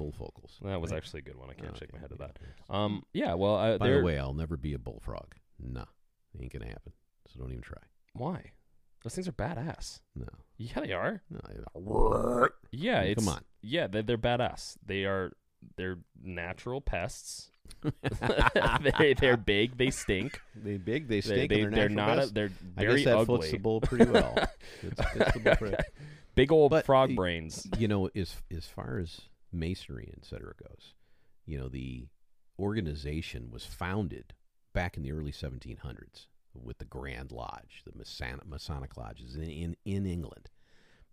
Bullfocals. That was right? actually a good one. I can't oh, shake okay. my head at that. Um, yeah. Well, I, by the way, I'll never be a bullfrog. Nah, ain't gonna happen. So don't even try. Why? Those things are badass. No. Yeah, they are. No, they are. Yeah, it's, come on. Yeah, they're, they're badass. They are. They're natural pests. they, they're big. They stink. They big. They stink. They, they, they're, they're not. A, they're very I guess that ugly. Floats the bull pretty well. it's, it's the bull pretty. Big old but frog y- brains. You know, as as far as masonry, et cetera, goes, you know, the organization was founded back in the early seventeen hundreds with the Grand Lodge, the Masonic, Masonic Lodges in, in, in England.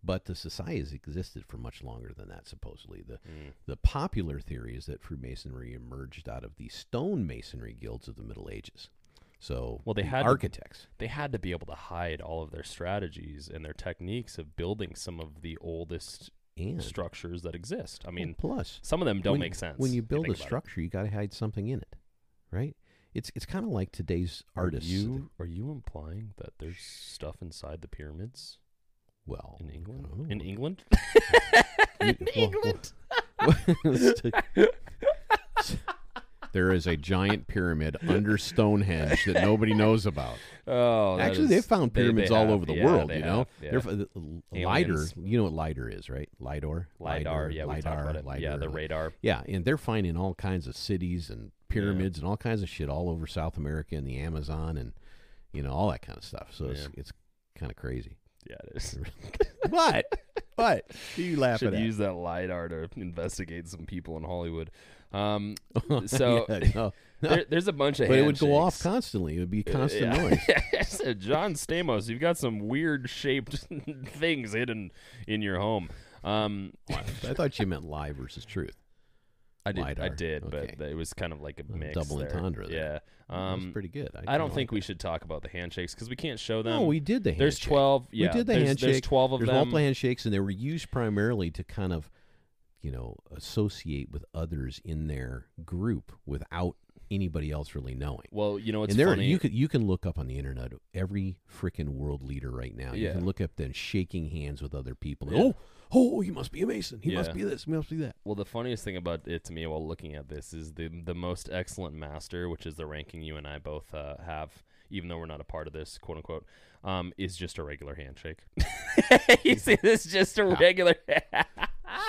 But the societies existed for much longer than that, supposedly. The mm. the popular theory is that Freemasonry emerged out of the stonemasonry guilds of the Middle Ages. So well, they the had architects. To, they had to be able to hide all of their strategies and their techniques of building some of the oldest and structures that exist. I mean, plus, some of them don't when, make sense. When you build a structure, it. you got to hide something in it, right? It's it's kind of like today's artists. Are you, are you implying that there's stuff inside the pyramids? Well, in England, oh. in England, in England, there is a giant pyramid under Stonehenge that nobody knows about. Oh, actually, is, they found pyramids they, they all have, over the yeah, world. You know, have, yeah. They're, LiDAR. You know what LiDAR is, right? LiDAR, LiDAR, LiDAR, yeah, LiDAR, we about it. LiDAR, yeah, the radar. Yeah, and they're finding all kinds of cities and pyramids yeah. and all kinds of shit all over South America and the Amazon and, you know, all that kind of stuff. So yeah. it's it's kind of crazy. Yeah, it is. What? What? Do you laugh Should at? Should use that LiDAR to investigate some people in Hollywood. Um, so yeah, no, no. There, there's a bunch of But handshakes. It would go off constantly. It would be constant uh, yeah. noise. So John Stamos, you've got some weird-shaped things hidden in your home. Um, I thought you meant lie versus truth. I did. LiDAR. I did, okay. But it was kind of like a mix. Double there. Entendre. There. Yeah, um, that was pretty good. I, I don't like think that. We should talk about the handshakes because we can't show them. No, we did the handshake. There's twelve. Yeah, we did the there's, handshake. There's twelve of there's them. There's multiple handshakes, and they were used primarily to kind of, you know, associate with others in their group without anybody else really knowing. Well, you know, it's and there, funny. You can you can look up on the internet every freaking world leader right now. Yeah. You can look up them shaking hands with other people. Yeah. And, oh. Oh, he must be a Mason. He yeah. must be this. He must be that. Well, the funniest thing about it to me while looking at this is the the most excellent master, which is the ranking you and I both uh, have, even though we're not a part of this, quote unquote, um, is just a regular handshake. You see, this is just a regular.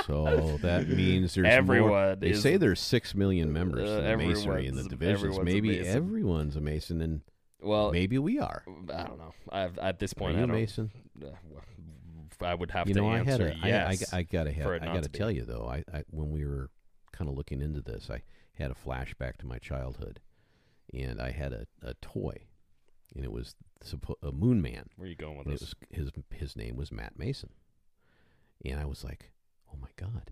So that means there's everyone. More, they is, say there's six million members uh, in the masonry in the divisions. Everyone's Maybe everyone's a Mason, and well, maybe we are. I don't know. I've, at this point, are you I don't, a Mason? Uh, well, I would have you to know, answer I had a, yes. I, I, I gotta have. I gotta tell you though, I, I when we were kind of looking into this, I had a flashback to my childhood, and I had a, a toy, and it was a Moon Man. Where are you going with this? Was, his his name was Matt Mason, and I was like, oh my God,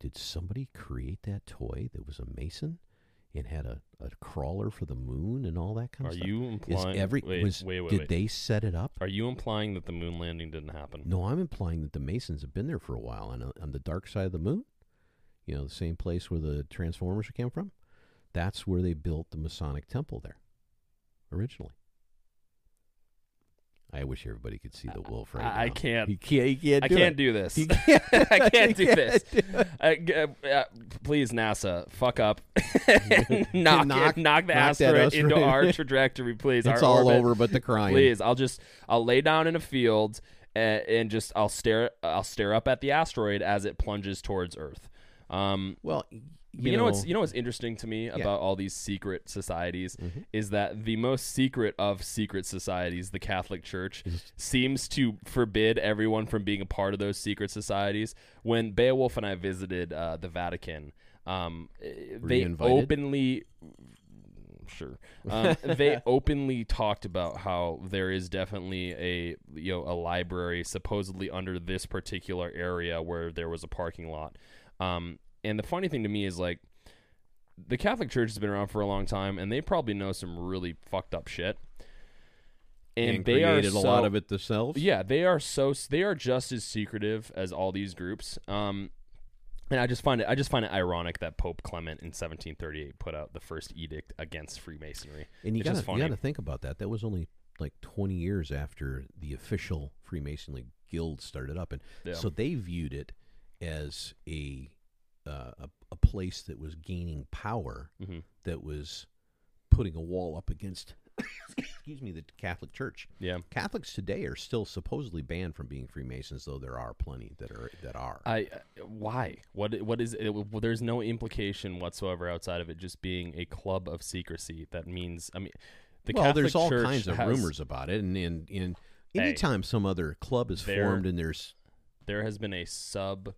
did somebody create that toy that was a Mason? It had a, a crawler for the moon and all that kind of Are stuff. Are you implying... Is every, wait, was, wait, wait, Did wait. they set it up? Are you implying that the moon landing didn't happen? No, I'm implying that the Masons have been there for a while on, on the dark side of the moon. You know, the same place where the Transformers came from. That's where they built the Masonic Temple there, originally. I wish everybody could see the wolf right now. I can't. He can't, he can't do I can't it. do this. He can't, I can't do can't this. Do I, uh, uh, please, NASA, fuck up. knock, knock, knock, knock the asteroid, asteroid into our trajectory, please. It's our all orbit. Over but the crying. Please, I'll just, I'll lay down in a field and, and just, I'll stare, I'll stare up at the asteroid as it plunges towards Earth. Um, well, you, you know, know what's, you know what's interesting to me yeah. about all these secret societies mm-hmm. is that the most secret of secret societies, the Catholic Church, seems to forbid everyone from being a part of those secret societies. When Beowulf and I visited uh, the Vatican, um, they openly, sure, um, they openly talked about how there is definitely a you know a library supposedly under this particular area where there was a parking lot. Um, and the funny thing to me is, like, the Catholic Church has been around for a long time, and they probably know some really fucked up shit. And, and they are so, a lot of it themselves. Yeah, they are so they are just as secretive as all these groups. Um, and I just find it I just find it ironic that Pope Clement in seventeen thirty-eight put out the first edict against Freemasonry. And you got to think about that. That was only like twenty years after the official Freemasonry Guild started up, and yeah. so they viewed it as a, uh, a a place that was gaining power, mm-hmm. that was putting a wall up against, excuse me, the Catholic Church. Yeah, Catholics today are still supposedly banned from being Freemasons, though there are plenty that are that are. I uh, why what what is it? Well, there's no implication whatsoever outside of it just being a club of secrecy. That means I mean, the well, Catholic there's all Church kinds of has... rumors about it, and and, and anytime hey, some other club is there, formed and there's there has been a sub.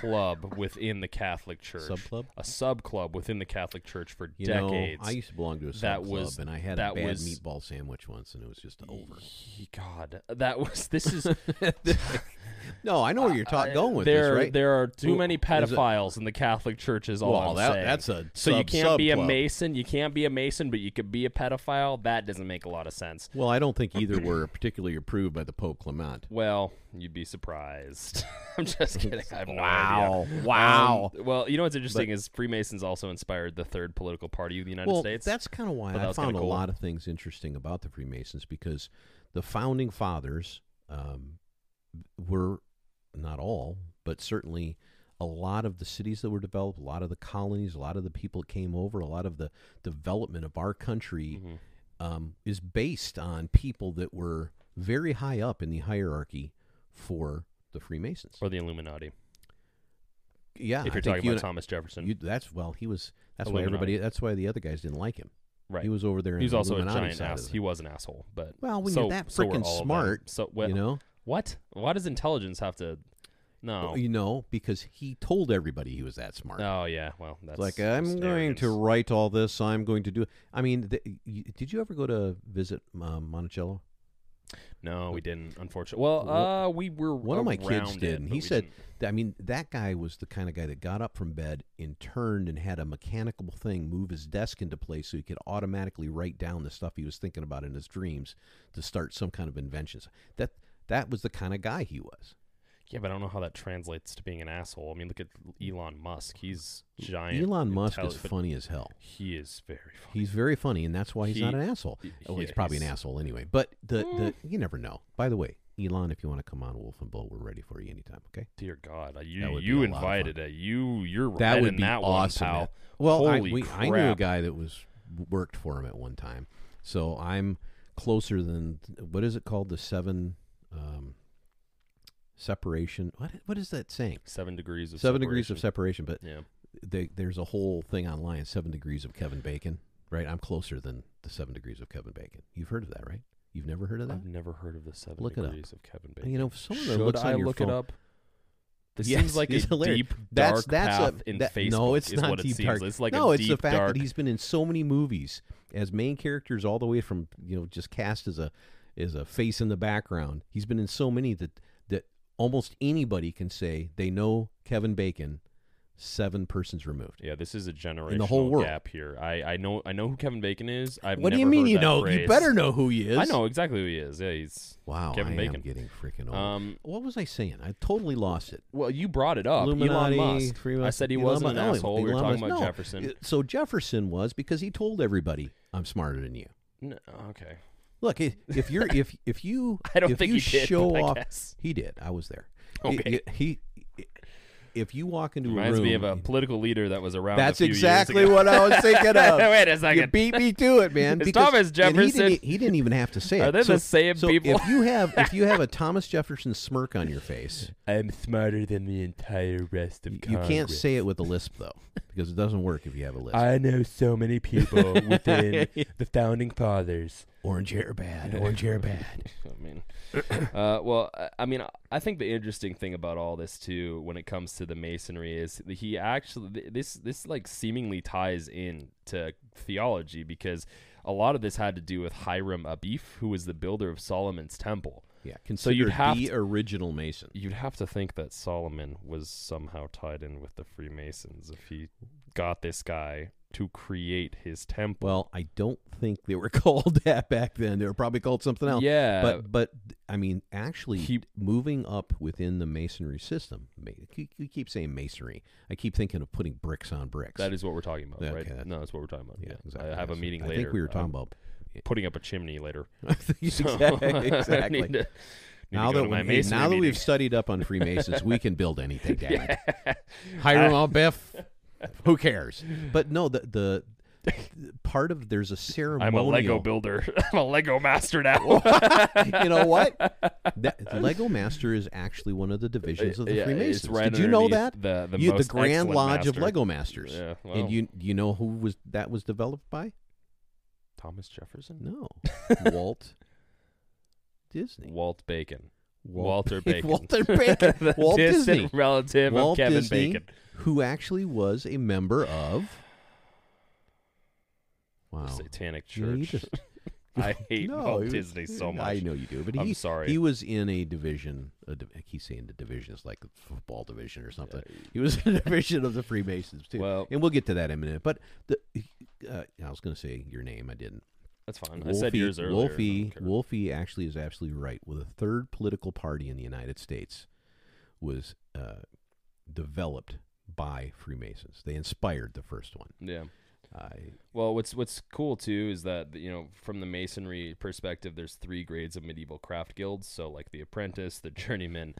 Club within the Catholic Church, sub club? a sub club within the Catholic Church for you decades. Know, I used to belong to a sub club, was, and I had a bad was, meatball sandwich once, and it was just over. God, that was this is. No, I know where you're ta- going with there, this, right? There are too well, many pedophiles in the Catholic Church. Is all well, I'm that, saying. That's a so sub, you can't sub be club. a Mason. You can't be a Mason, but you could be a pedophile. That doesn't make a lot of sense. Well, I don't think either were particularly approved by the Pope Clement. Well, you'd be surprised. I'm just kidding. I have no wow. idea. Wow. Um, well, you know what's interesting but, is Freemasons also inspired the third political party of the United well, States. Well, that's kind of why I found a cool. lot of things interesting about the Freemasons, because the founding fathers um, were, not all, but certainly a lot of the cities that were developed, a lot of the colonies, a lot of the people that came over, a lot of the development of our country mm-hmm. um, is based on people that were very high up in the hierarchy for the Freemasons. Or the Illuminati. Yeah, if you're talking you about and, Thomas Jefferson, you, that's well, he was. That's Illuminati. why everybody. That's why the other guys didn't like him. Right, he was over there. He was the also Illuminati a giant ass. He was an asshole. But well, when so, you're that freaking so smart, so well, you know what? Why does intelligence have to? No, well, you know, because he told everybody he was that smart. Oh yeah, well, that's like I'm that's going arrogance. to write all this. I'm going to do. I mean, the, you, did you ever go to visit um, Monticello? No, we didn't, unfortunately. Well, uh, we were One of my kids did, and he said, I mean, that guy was the kind of guy that got up from bed and turned and had a mechanical thing move his desk into place so he could automatically write down the stuff he was thinking about in his dreams to start some kind of inventions. That that was the kind of guy he was. Yeah, but I don't know how that translates to being an asshole. I mean, look at Elon Musk. He's giant. Elon Musk is funny as hell. He is very funny. He's very funny, and that's why he's he, not an asshole. He, oh, he's yeah, probably he's... an asshole anyway. But the, mm. the you never know. By the way, Elon, if you want to come on Wolf and Bull, we're ready for you anytime, okay? Dear God. You, you invited it. You, you're right that would be that awesome. One, pal. Well, Holy I, we, crap. I knew a guy that was worked for him at one time. So I'm closer than, what is it called, the seven... Um, Separation. What what is that saying? Seven degrees of seven separation. degrees of separation. But yeah, they, there's a whole thing online. Seven degrees of Kevin Bacon. Right. I'm closer than the seven degrees of Kevin Bacon. You've heard of that, right? You've never heard of that? I've never heard of the seven look degrees of Kevin Bacon. You know, someone that looks I on your look phone, it up. This yes, seems like a hilarious. deep, that's, dark that's path a, in that, Facebook. No, it's not deep, it dark. It's like no, a it's deep, the fact dark... that he's been in so many movies as main characters, all the way from you know just cast as a as a face in the background. He's been in so many that. Almost anybody can say they know Kevin Bacon, seven persons removed. Yeah, this is a generational in the whole world. gap here. I, I know I know who Kevin Bacon is. I've what never do you mean heard you know? Phrase. You better know who he is. I know exactly who he is. Yeah, he's wow. Kevin I Bacon. am getting freaking old. Um, what was I saying? I totally lost it. Well, you brought it up. Illuminati, Elon Musk. Freemasons. I said he Elon wasn't an no, asshole. Elon we were talking Musk. about no. Jefferson. So Jefferson was because he told everybody, "I'm smarter than you." No, okay. Look, if you're if if you I don't if think you he did, show off, I guess. he did. I was there. Okay. He, he if you walk into reminds a room, reminds me of a political leader that was around. That's a few exactly years ago. what I was thinking of. Wait a second, you beat me to it, man. It's because, Thomas Jefferson. He didn't, he didn't even have to say it. Are they so, the same so people? if you have if you have a Thomas Jefferson smirk on your face, I'm smarter than the entire rest of you Congress. You can't say it with a lisp though, because it doesn't work if you have a lisp. I know so many people within the founding fathers. Orange hair bad. Orange hair bad. I mean, uh, well, I mean, I think the interesting thing about all this too, when it comes to the Masonry, is he actually this this like seemingly ties in to theology because a lot of this had to do with Hiram Abif, who was the builder of Solomon's Temple. Yeah, so you'd have the to, original Mason. You'd have to think that Solomon was somehow tied in with the Freemasons if he got this guy to create his temple. Well, I don't think they were called that back then. They were probably called something else. Yeah. But, but I mean, actually, he, moving up within the Masonry system, you keep saying Masonry. I keep thinking of putting bricks on bricks. That is what we're talking about, okay, right? That, no, that's what we're talking about. Yeah, yeah. Exactly. I have a meeting I later. I think we were talking um, about putting up a chimney later. exactly. exactly. need to, need now to that, we, hey, now that we've studied up on Freemasons, we can build anything, damn it. Hiram Abif. Who cares? But no, the, the the part of there's a ceremonial. I'm a Lego builder. I'm a Lego master now. You know what? That, Lego master is actually one of the divisions of the yeah, Freemasons. Right Did you know that? The, the, you, most the Grand Lodge master. of Lego Masters. Yeah, well. And you you know who was that was developed by? Thomas Jefferson? No. Walt Disney. Walt Bacon. Walter Bacon. Walter Bacon. the Walt distant Disney. relative Walt of Kevin Disney, Bacon. Who actually was a member of wow. the Satanic Church. Yeah, just, I hate no, Walt was, Disney so much. I know you do, but I'm he, sorry. He was in a division. A div I keep saying the division is like the football division or something. Yeah. He was in a division of the Freemasons, too. Well, and we'll get to that in a minute. But the, uh, I was going to say your name. I didn't. That's fine. Wolfie, I said yours earlier. Wolfie, Wolfie actually is absolutely right. Well, the third political party in the United States was uh, developed by Freemasons. They inspired the first one. Yeah. Uh, well, what's what's cool, too, is that, you know, from the Masonry perspective, there's three grades of medieval craft guilds. So, like, the apprentice, the journeyman,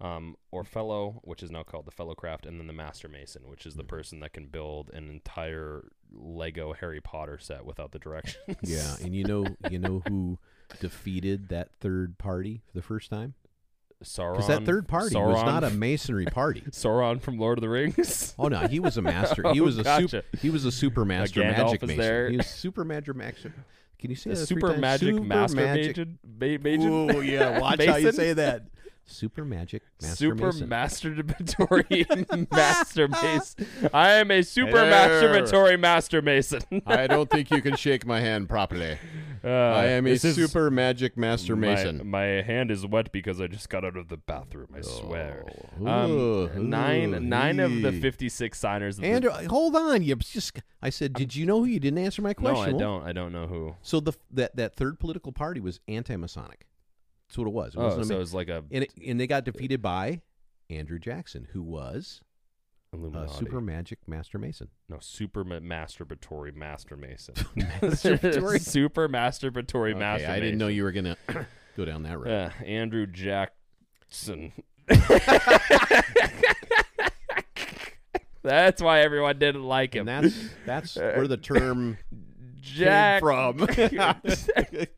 um, or fellow, which is now called the fellow craft, and then the master mason, which is the mm-hmm. person that can build an entire Lego Harry Potter set without the directions. Yeah, and you know you know who defeated that third party for the first time? Sauron. Because that third party Sauron. was not a Masonry party. Sauron from Lord of the Rings. Oh no, he was a master. He was oh, a gotcha. super, he was a super master uh, magic mason. There. He was super magic master. Can you say that? Super magic super master magic. Mason? Oh yeah, watch Mason? how you say that. Super Magic Master Super Mason. Masturbatory Master Mason. I am a super there. masturbatory Master Mason. I don't think you can shake my hand properly. Uh, I am a super magic Master Mason. My, my hand is wet because I just got out of the bathroom, I oh. swear. Ooh, um, ooh, nine ooh. nine of the fifty-six signers. Of Andrew, the... hold on. You just. I said, did you know who? You didn't answer my question. No, I don't. I don't know who. So the that, that third political party was anti-Masonic. That's what it was. It oh, so it was like a... And, it, and they got defeated by Andrew Jackson, who was Illuminati. A super magic Master Mason. No, super ma- masturbatory Master Mason. masturbatory? Super masturbatory okay, Master I Mason. I didn't know you were going to go down that road. Uh, Andrew Jackson. That's why everyone didn't like him. And that's, that's where the term Jack... came from.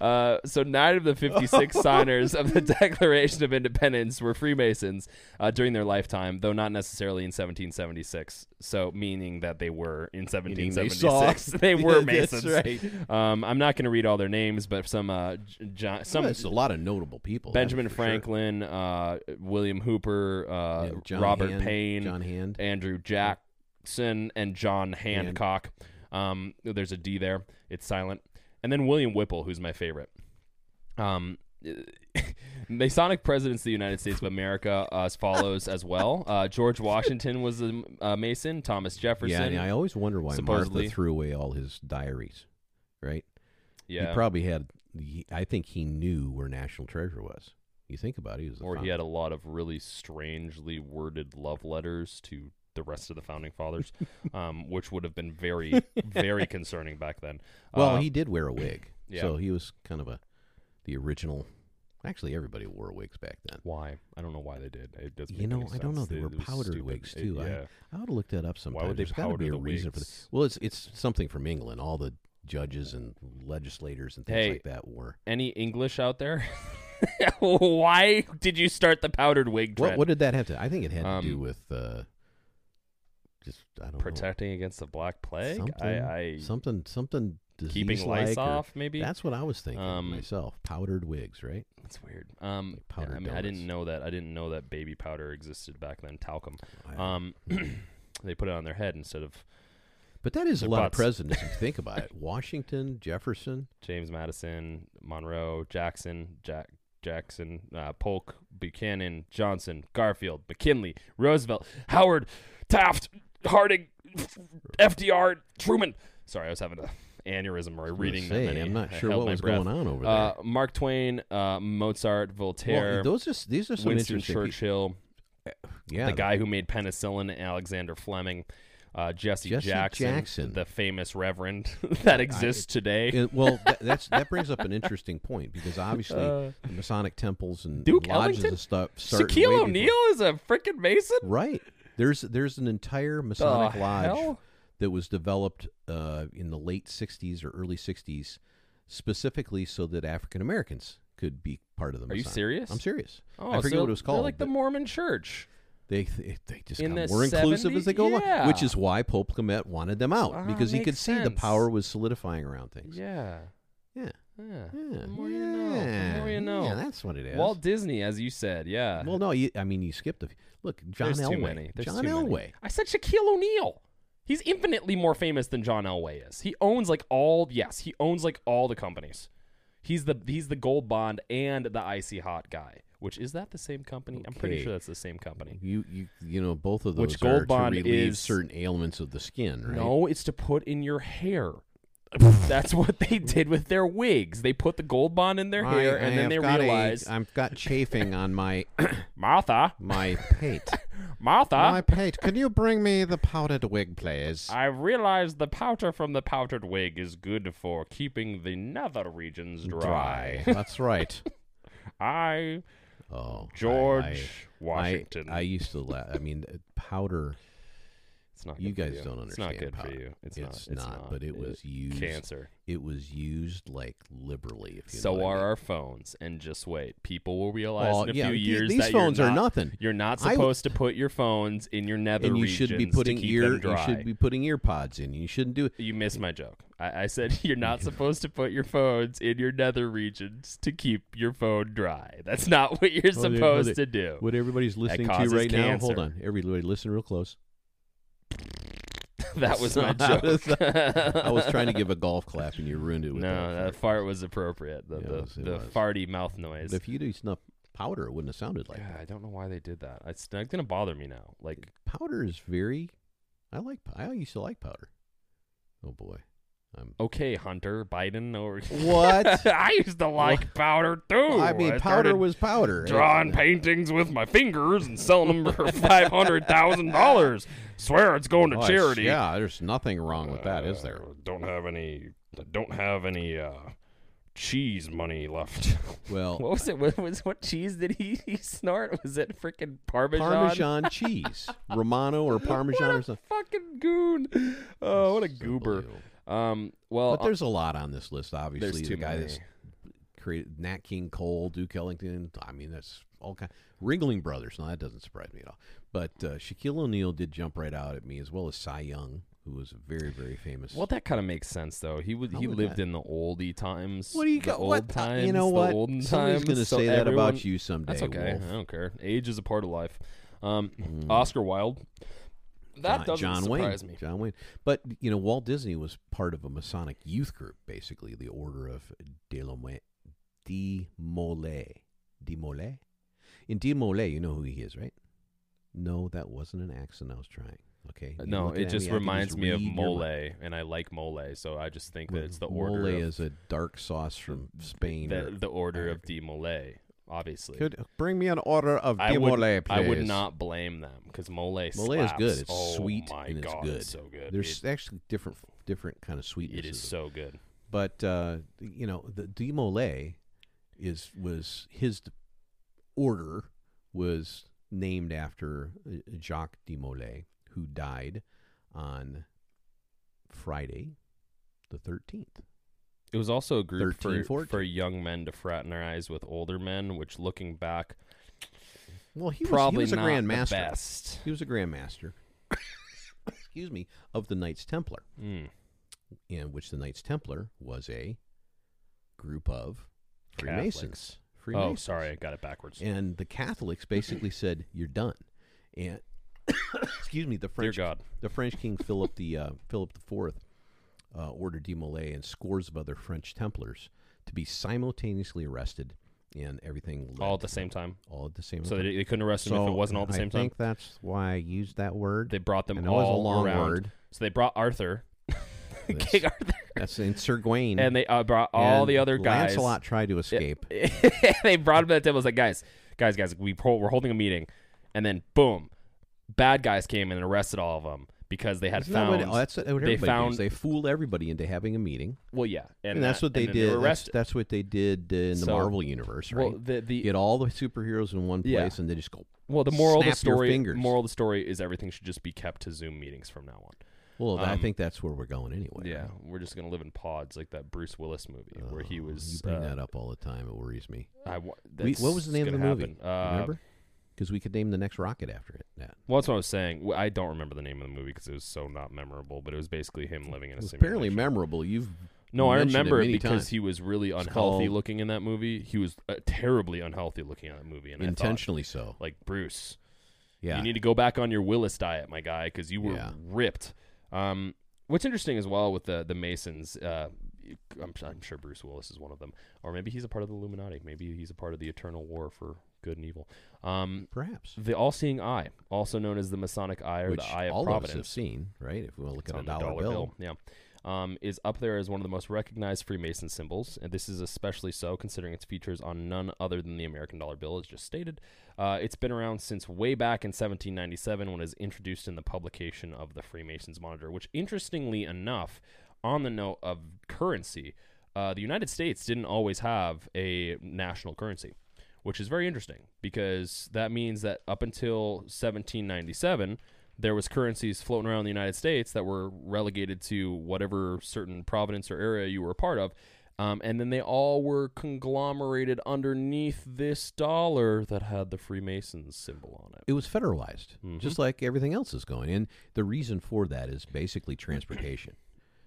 Uh, so nine of the fifty-six signers of the Declaration of Independence were Freemasons uh, during their lifetime, though not necessarily in seventeen seventy-six. So meaning that they were in seventeen seventy-six. They, they were Masons. That's right. Um, I'm not going to read all their names, but some uh, John, some well, that's a lot of notable people. Benjamin Franklin, sure. uh, William Hooper, uh, yeah, Robert Hand, Payne, John Hand, Andrew Jackson, and John Hancock. Hand. Um, there's a D there. It's silent. And then William Whipple, who's my favorite. Um, Masonic presidents of the United States of America uh, as follows as well. Uh, George Washington was a uh, Mason. Thomas Jefferson. Yeah, and I always wonder why supposedly. Martha threw away all his diaries, right? Yeah. He probably had, he, I think he knew where National Treasure was. You think about it. He was or founder. He had a lot of really strangely worded love letters to the rest of the founding fathers, um, which would have been very, very concerning back then. Well, uh, he did wear a wig. Yeah. So he was kind of a the original. Actually, everybody wore wigs back then. Why? I don't know why they did. It doesn't You know, I sense. don't know. They, they were powdered stupid. wigs, too. It, yeah. I, I would have looked that up sometime. Why would they There's powder be a the reason wigs? For that. Well, it's, it's something from England. All the judges and legislators and things hey, like that wore. Any English out there? Why did you start the powdered wig trend? What, what did that have to I think it had um, to do with... Uh, Just, I don't protecting know. Against the Black Plague? Something, I, I, something, something keeping lice off, maybe? That's what I was thinking um, myself. Powdered wigs, right? That's weird. Um, like powdered yeah, I mean, donuts. I didn't know that. I didn't know that baby powder existed back then, talcum. Um, they put it on their head instead of... But that is a lot butts. Of presidents, if you think about it. Washington, Jefferson. James Madison, Monroe, Jackson, Jack... Jackson, uh, Polk, Buchanan, Johnson, Garfield, McKinley, Roosevelt, Howard, Taft... Harding, F D R, Truman. Sorry, I was having an aneurysm or reading that many. I'm not sure what was breath. going on over there. Uh, Mark Twain, uh, Mozart, Voltaire. Well, those are, these are some Winston interesting Churchill. People. Yeah, the guy who made penicillin, Alexander Fleming, uh, Jesse, Jesse Jackson, Jackson, the famous reverend that exists I, today. It, well, that, that's, that brings up an interesting point because obviously uh, the Masonic temples and Duke lodges Ellington? And stuff. Shaquille O'Neal is a freaking Mason? Right. There's there's an entire Masonic the lodge hell? that was developed uh, in the late sixties or early sixties specifically so that African Americans could be part of the Masonic. Are you serious? I'm serious. Oh, I forget so what it was called. They're like the Mormon Church. They they, they just in got the more seventies? Inclusive as they go yeah. along, which is why Pope Clement wanted them out ah, because he could sense. see the power was solidifying around things. Yeah. Yeah. Yeah. yeah. The more yeah. you know. The more you know. Yeah, that's what it is. Walt Disney, as you said, yeah. Well, no, you, I mean, you skipped a few. Look, John There's Elway. John Elway. Many. I said Shaquille O'Neal. He's infinitely more famous than John Elway is. He owns like all, yes, he owns like all the companies. He's the he's the Gold Bond and the Icy Hot guy. Which is that the same company? Okay. I'm pretty sure that's the same company. You you you know both of those Which Gold are Bond to relieve is, certain ailments of the skin, right? No, it's to put in your hair. That's what they did with their wigs. They put the Gold Bond in their I, hair, and I then they realized... A, I've got chafing on my... Martha. My pate. Martha. My pate. Can you bring me the powdered wig, please? I realized the powder from the powdered wig is good for keeping the nether regions dry. dry. That's right. I, oh, George I, I, Washington. I, I used to laugh. I mean, powder... It's not good. You guys don't understand. It's not good for you. It's not. It's not. But it was used. Cancer. It was used like liberally. If you know what I mean. So are our phones, and just wait. People will realize in a few years that these phones are nothing. You're not supposed to put your phones in your nether regions. And you should be putting ear. You should be putting ear pods in. You shouldn't do it. You missed my joke. I, I said you're not supposed to put your phones in your nether regions to keep your phone dry. That's not what you're supposed to do. What everybody's listening to right now. Hold on, everybody, listen real close. That was my joke. I was trying to give a golf clap, and you ruined it with no, that. No, that fart was appropriate. The, yeah, the, was, the farty mouth noise. But if you'd used enough powder, it wouldn't have sounded like God, that. I don't know why they did that. It's not going to bother me now. Like powder is very... I like. I used to like powder. Oh, boy. I'm... Okay, Hunter Biden. Or... What? I used to like what? powder, too. Well, I mean, I powder was powder. Drawing it's... paintings with my fingers and selling them for five hundred thousand dollars. Swear it's going oh, to charity. Yeah, there's nothing wrong with that, uh, is there? Don't have any. Don't have any uh, cheese money left. Well, what was it? What, was, what cheese did he, he snort? Was it freaking Parmesan? Parmesan cheese, Romano or Parmesan what or something. Fucking goon! Oh, what a so goober. Um, well, but there's a lot on this list. Obviously, there's too the guy many. That's created Nat King Cole, Duke Ellington. I mean, that's all kind. Ringling Brothers. Now that doesn't surprise me at all. But uh, Shaquille O'Neal did jump right out at me, as well as Cy Young, who was a very, very famous. Well, that kind of makes sense, though. He would, he would lived that... in the oldie times. What do you got? Old times. You know what? The olden Somebody's times. Going to so say everyone... that about you someday. That's okay. Wolf. I don't care. Age is a part of life. Um, mm. Oscar Wilde. That John, doesn't John surprise Wayne. me. John Wayne. But, you know, Walt Disney was part of a Masonic youth group, basically, the Order of De Molay. De Molay? In De Molay, you know who he is, right? No, that wasn't an accent I was trying. Okay. You no, it just me, reminds just me of mole, and I like mole, so I just think that it's the mole order. Mole is a dark sauce from Spain. The, or, the order of De Molay, obviously. Could bring me an order of De Molay, please. I would not blame them because mole. Mole is good. It's oh sweet my and it's God, good. It's so good. There's it, actually different different kind of sweetness. It is so good. But uh, you know, the De Molay is was his order was named after Jacques de Molay, who died on Friday the thirteenth. It was also a group for, for young men to fraternize with older men, which looking back, well, he probably was, he was a grand master. Best. He was a grand master, excuse me, of the Knights Templar, mm. in which the Knights Templar was a group of Freemasons. Freemasons. Oh, sorry, I got it backwards. And the Catholics basically said, "You're done." And excuse me, the French, Dear God. the French King Philip the uh, Philip the Fourth uh, ordered De Molay and scores of other French Templars to be simultaneously arrested, and everything all at the same time. All at the same. So time. So they, they couldn't arrest them so if it wasn't all at the I same time. I think that's why I used that word. They brought them and all it was a long around. Word. So they brought Arthur. King Arthur. That's in Sir Gawain. And they uh, brought all and the other guys. Lancelot tried to escape. They brought him to the table. It was like, guys, guys, guys, we pro- we're holding a meeting. And then, boom, bad guys came in and arrested all of them because they had Isn't found. That what, oh, that's what everybody they found, They fooled everybody into having a meeting. Well, yeah. And, and that's that, what they and did. They that's, that's what they did in the so, Marvel Universe, right? Well, the, the, Get all the superheroes in one place, yeah. and they just go, well, the moral snap of the story, your fingers. Moral of the story is everything should just be kept to Zoom meetings from now on. Well, um, I think that's where we're going anyway. Yeah, right? We're just going to live in pods like that Bruce Willis movie oh, where he was... You bring uh, that up all the time. It worries me. I, we, what was the name of the happen. movie? Uh, remember? Because we could name the next rocket after it. That. Well, that's what I was saying. I don't remember the name of the movie because it was so not memorable, but it was basically him living in a simulation. It was apparently memorable. You've No, I remember it, it because times. he was really unhealthy called... looking in that movie. He was uh, terribly unhealthy looking in that movie. And Intentionally I thought, so. Like, Bruce... Yeah. You need to go back on your Willis diet, my guy, because you were yeah. ripped. Um, what's interesting as well with the the Masons, uh, I'm, I'm sure Bruce Willis is one of them, or maybe he's a part of the Illuminati. Maybe he's a part of the eternal war for good and evil. Um, Perhaps. The all-seeing eye, also known as the Masonic eye or Which the eye of Providence. Which all of us have seen, right? If we want to look it's at a dollar, dollar bill. bill. Yeah. Um, is up there as one of the most recognized Freemason symbols, and this is especially so considering its features on none other than the American dollar bill, as just stated. Uh, it's been around since way back in seventeen ninety-seven when it was introduced in the publication of the Freemasons Monitor, which, interestingly enough, on the note of currency, uh, the United States didn't always have a national currency, which is very interesting because that means that up until seventeen ninety-seven... there was currencies floating around the United States that were relegated to whatever certain province or area you were a part of. Um, and then they all were conglomerated underneath this dollar that had the Freemasons symbol on it. It was federalized, mm-hmm. just like everything else is going. And the reason for that is basically transportation.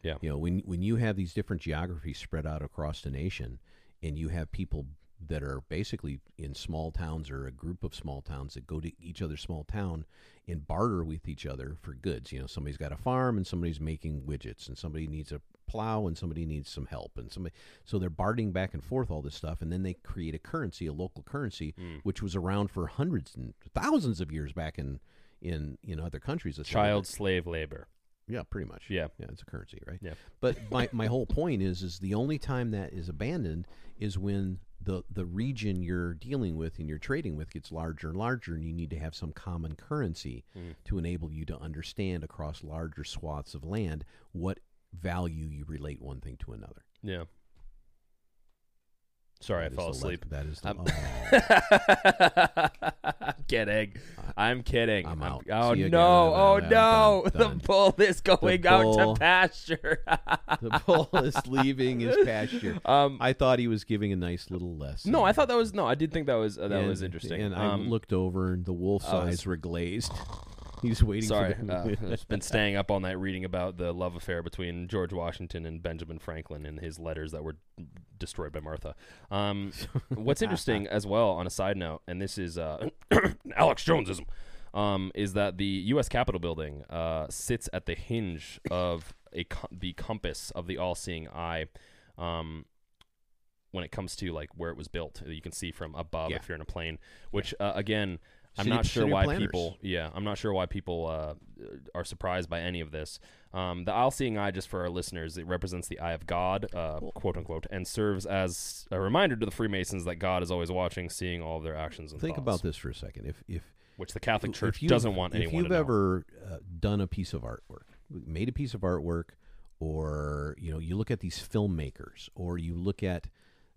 Yeah. You know, when when you have these different geographies spread out across the nation, and you have people that are basically in small towns or a group of small towns that go to each other's small town and barter with each other for goods. You know, somebody's got a farm and somebody's making widgets, and somebody needs a plow and somebody needs some help, and somebody, so they're bartering back and forth all this stuff, and then they create a currency, a local currency, mm. which was around for hundreds and thousands of years back in in in other countries. Child slave labor. Yeah, pretty much. Yeah, yeah, it's a currency, right? Yeah. But my my whole point is is the only time that is abandoned is when the the region you're dealing with and you're trading with gets larger and larger, and you need to have some common currency mm. to enable you to understand across larger swaths of land what value you relate one thing to another. Yeah. Sorry, that I fell asleep. Le- that is the... I'm... Oh. I'm kidding. I'm kidding. I'm out. I'm... Oh, no. Oh, no. Done. Done. The bull is going bull... out to pasture. The bull is leaving his pasture. Um, I thought he was giving a nice little lesson. No, I thought that was... No, I did think that was uh, that and, was interesting. And um, I looked over, and the wolf's uh, eyes were glazed. He's waiting Sorry, for Sorry, uh, I've been staying up all night reading about the love affair between George Washington and Benjamin Franklin and his letters that were destroyed by Martha. Um, what's interesting as well, on a side note, and this is uh, Alex Jonesism, um, is that the U S Capitol building uh, sits at the hinge of a co- the compass of the all-seeing eye um, when it comes to like where it was built. You can see from above yeah. if you're in a plane, which, uh, again... I'm city, not sure why planners. people. Yeah, I'm not sure why people uh, are surprised by any of this. Um, the all-seeing eye, just for our listeners, it represents the eye of God, uh, cool. quote unquote, and serves as a reminder to the Freemasons that God is always watching, seeing all of their actions and Think thoughts. about this for a second. If if which the Catholic Church doesn't want anyone to know. If you've ever uh, done a piece of artwork, made a piece of artwork, or you know, you look at these filmmakers, or you look at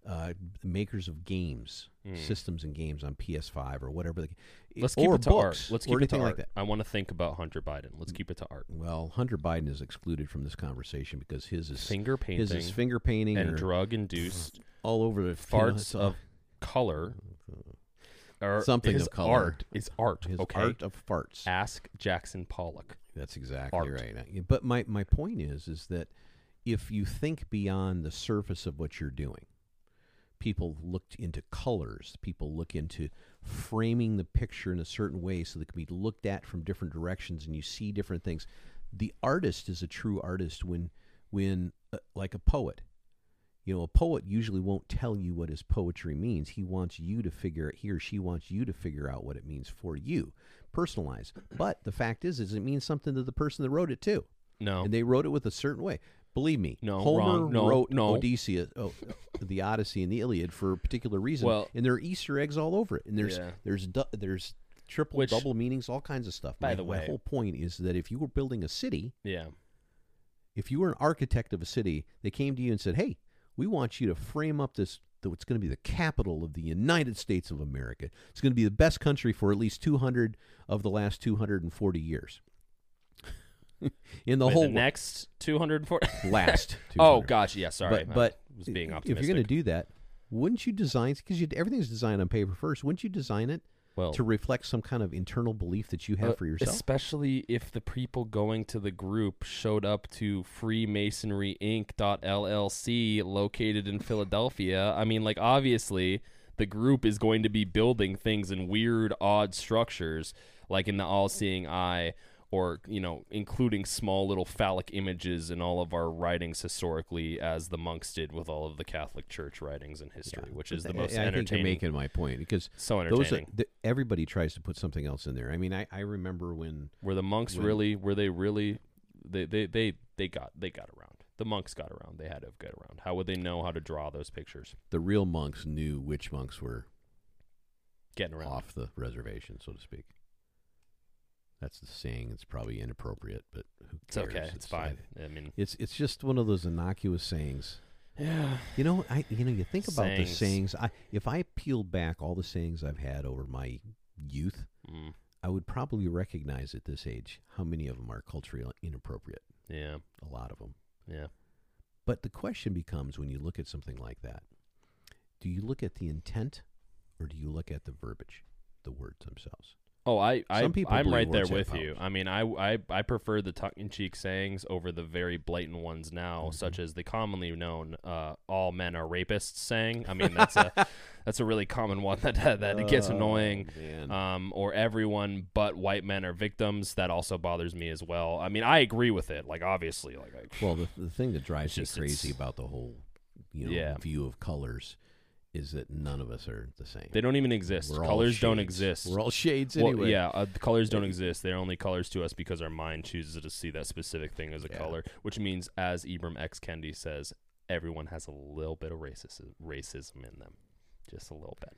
Uh, makers of games, mm. systems and games on P S five or whatever. The, Let's keep or it to books, art. Let's keep or it to art. Like that. I want to think about Hunter Biden. Let's keep it to art. Well, Hunter Biden is excluded from this conversation because his is finger painting, his is finger painting and drug induced all over the farts you know, of color. Or something his of color. Art is art. His okay. art of farts. Ask Jackson Pollock. That's exactly art. right. But my my point is is that if you think beyond the surface of what you're doing. People looked into colors. People look into framing the picture in a certain way so that it can be looked at from different directions and you see different things. The artist is a true artist when, when uh, like a poet. You know, a poet usually won't tell you what his poetry means. He wants you to figure it, he or she wants you to figure out what it means for you. Personalize. But the fact is, is it means something to the person that wrote it too. No. And they wrote it with a certain way. Believe me, no, Homer no, wrote no. Odysseus, oh, the Odyssey and the Iliad for a particular reason, well, and there are Easter eggs all over it. And there's yeah. there's du- there's triple, Which, double meanings, all kinds of stuff. By my, the way, my whole point is that if you were building a city, yeah, if you were an architect of a city, they came to you and said, "Hey, we want you to frame up this. It's going to be the capital of the United States of America. It's going to be the best country for at least two hundred of the last two hundred forty years." In the Wait, whole the next two hundred forty last two hundred. Oh gosh, yeah, sorry, but, but I was being optimistic. If you're going to do that, wouldn't you design, because everything's designed on paper first, wouldn't you design it well, to reflect some kind of internal belief that you have uh, for yourself? Especially if the people going to the group showed up to Freemasonry Inc. L L C located in Philadelphia. I mean, like, obviously the group is going to be building things in weird, odd structures, like in the all-seeing eye. Or, you know, including small little phallic images in all of our writings historically, as the monks did with all of the Catholic Church writings in history, yeah, which is the most I, I entertaining. I think you're making my point, because so entertaining. Those are, the, everybody tries to put something else in there. I mean, I, I remember when... Were the monks when, really... Were they really... They, they, they, they, got, they got around. The monks got around. They had to get around. How would they know how to draw those pictures? The real monks knew which monks were... Getting around. Off the reservation, so to speak. That's the saying. It's probably inappropriate, but who cares? It's okay. It's, it's fine. I, I mean, it's it's just one of those innocuous sayings. Yeah. You know, I you know you think about sayings. the sayings. I if I peel back all the sayings I've had over my youth, mm. I would probably recognize at this age how many of them are culturally inappropriate. Yeah. A lot of them. Yeah. But the question becomes, when you look at something like that, do you look at the intent or do you look at the verbiage, the words themselves? Oh, I, I, I'm right there with you. I mean, I, I, I prefer the tongue-in-cheek sayings over the very blatant ones now, mm-hmm. such as the commonly known uh, "all men are rapists" saying. I mean, that's a that's a really common one that that it gets oh, annoying. Um, or "everyone but white men are victims." That also bothers me as well. I mean, I agree with it. Like, obviously, like I, well, the the thing that drives me just, crazy about the whole you know yeah. view of colors. Is that none of us are the same. They don't even exist. We're colors don't exist. We're all shades anyway. Well, yeah, uh, the colors don't exist. They're only colors to us because our mind chooses to see that specific thing as a yeah. color, which means, as Ibram X. Kendi says, everyone has a little bit of racism, racism in them. Just a little bit.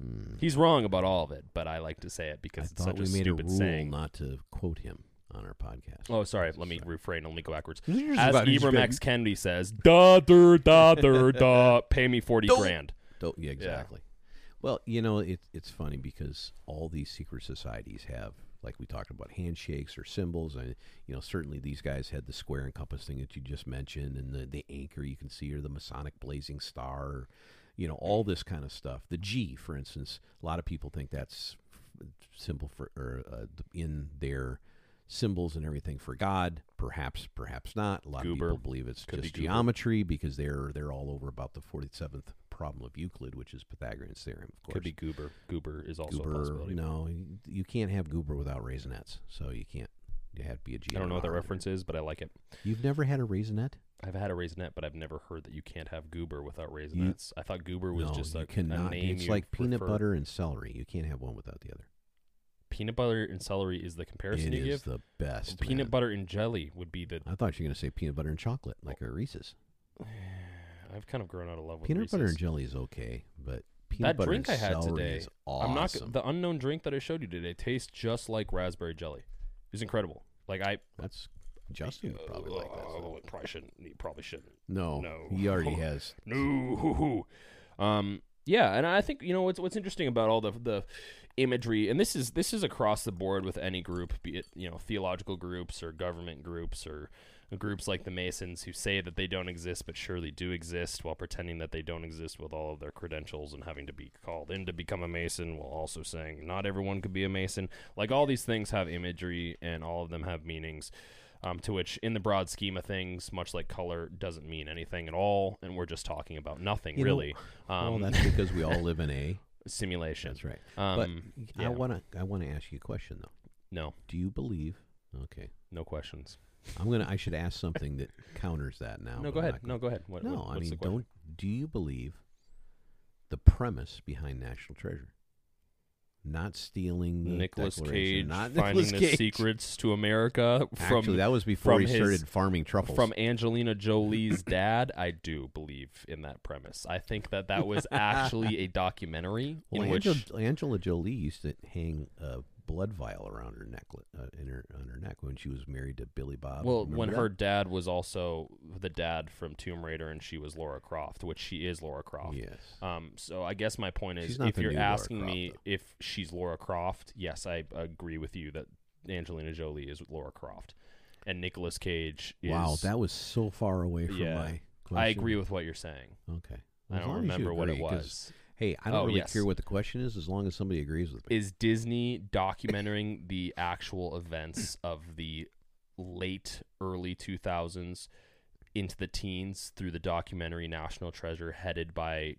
Mm. He's wrong about all of it, but I like to say it because I it's such a stupid saying. I thought we made a rule not to quote him on our podcast. Oh, sorry. Let me sorry. refrain. Let me go backwards. As Ibram X. Kendi says, da, da, da, da, da, pay me forty Don't. grand. Don't. Yeah, exactly. Yeah. Well, you know, it, it's funny because all these secret societies have, like we talked about, handshakes or symbols. And, you know, certainly these guys had the square and compass thing that you just mentioned, and the, the anchor you can see, or the Masonic blazing star, or, you know, all this kind of stuff. The G, for instance, a lot of people think that's symbol for, or uh, in their symbols and everything for God, perhaps, perhaps not. A lot Goober. of people believe it's Could just be geometry because they're they're all over about the forty-seventh problem of Euclid, which is Pythagorean's theorem. Of course, could be Goober. Goober is also Goober, a possibility. No, you can't have Goober without raisinettes, so you can't. You have to be a G. I don't know what that reference is, but I like it. You've never had a raisinette? I've had a raisinette, but I've never heard that you can't have Goober without raisinettes. You, I thought Goober was no, just like a name. It's like prefer. peanut butter and celery. You can't have one without the other. Peanut butter and celery is the comparison it you give? It is the best. Peanut man. butter and jelly would be the... I thought you were going to say peanut butter and chocolate, like oh. a Reese's. I've kind of grown out of love with peanut Reese's. Peanut butter and jelly is okay, but peanut that butter drink and I had celery today, is awesome. I'm not, the unknown drink that I showed you today tastes just like raspberry jelly. It was incredible. Like I... That's... Justin would probably uh, like that. Oh, it probably shouldn't. He probably shouldn't. No. No. He already has. No. Um... Yeah, and I think, you know, what's what's interesting about all the the imagery, and this is this is across the board with any group, be it, you know, theological groups or government groups or groups like the Masons who say that they don't exist but surely do exist while pretending that they don't exist with all of their credentials and having to be called in to become a Mason, while also saying not everyone could be a Mason. Like, all these things have imagery and all of them have meanings. Um, to which, in the broad scheme of things, much like color, doesn't mean anything at all, and we're just talking about nothing, you really. Know, um, well, that's because we all live in a... simulation. That's right. Um, but yeah. I want to I want to ask you a question, though. No. Do you believe... Okay. No questions. I'm gonna. I should ask something that counters that now. No, go ahead. Gonna... No, go ahead. What, no, what, I mean, don't... Do you believe the premise behind National Treasure? Not stealing the Nicolas Cage, not finding Nicolas Cage. the secrets to America. From, Actually, that was before he his, started farming truffles. From Angelina Jolie's dad, I do believe in that premise. I think that that was actually a documentary. Well, in Angel, which Angela Jolie used to hang a blood vial around her neck, uh, in her on her neck when she was married to Billy Bob. Well, Remember when that? her dad was also the dad from Tomb Raider, and she was Laura Croft, which she is Laura Croft. Yes. Um. So I guess my point is, if you're asking Croft, me though. if she's Laura Croft, yes, I agree with you that Angelina Jolie is Laura Croft, and Nicolas Cage is... Wow, that was so far away from yeah, my question. I agree with what you're saying. Okay. Well, I don't remember agree, what it was. Hey, I don't oh, really yes. care what the question is, as long as somebody agrees with me. Is Disney documenting the actual events of the late, early two thousands into the teens through the documentary National Treasure, headed by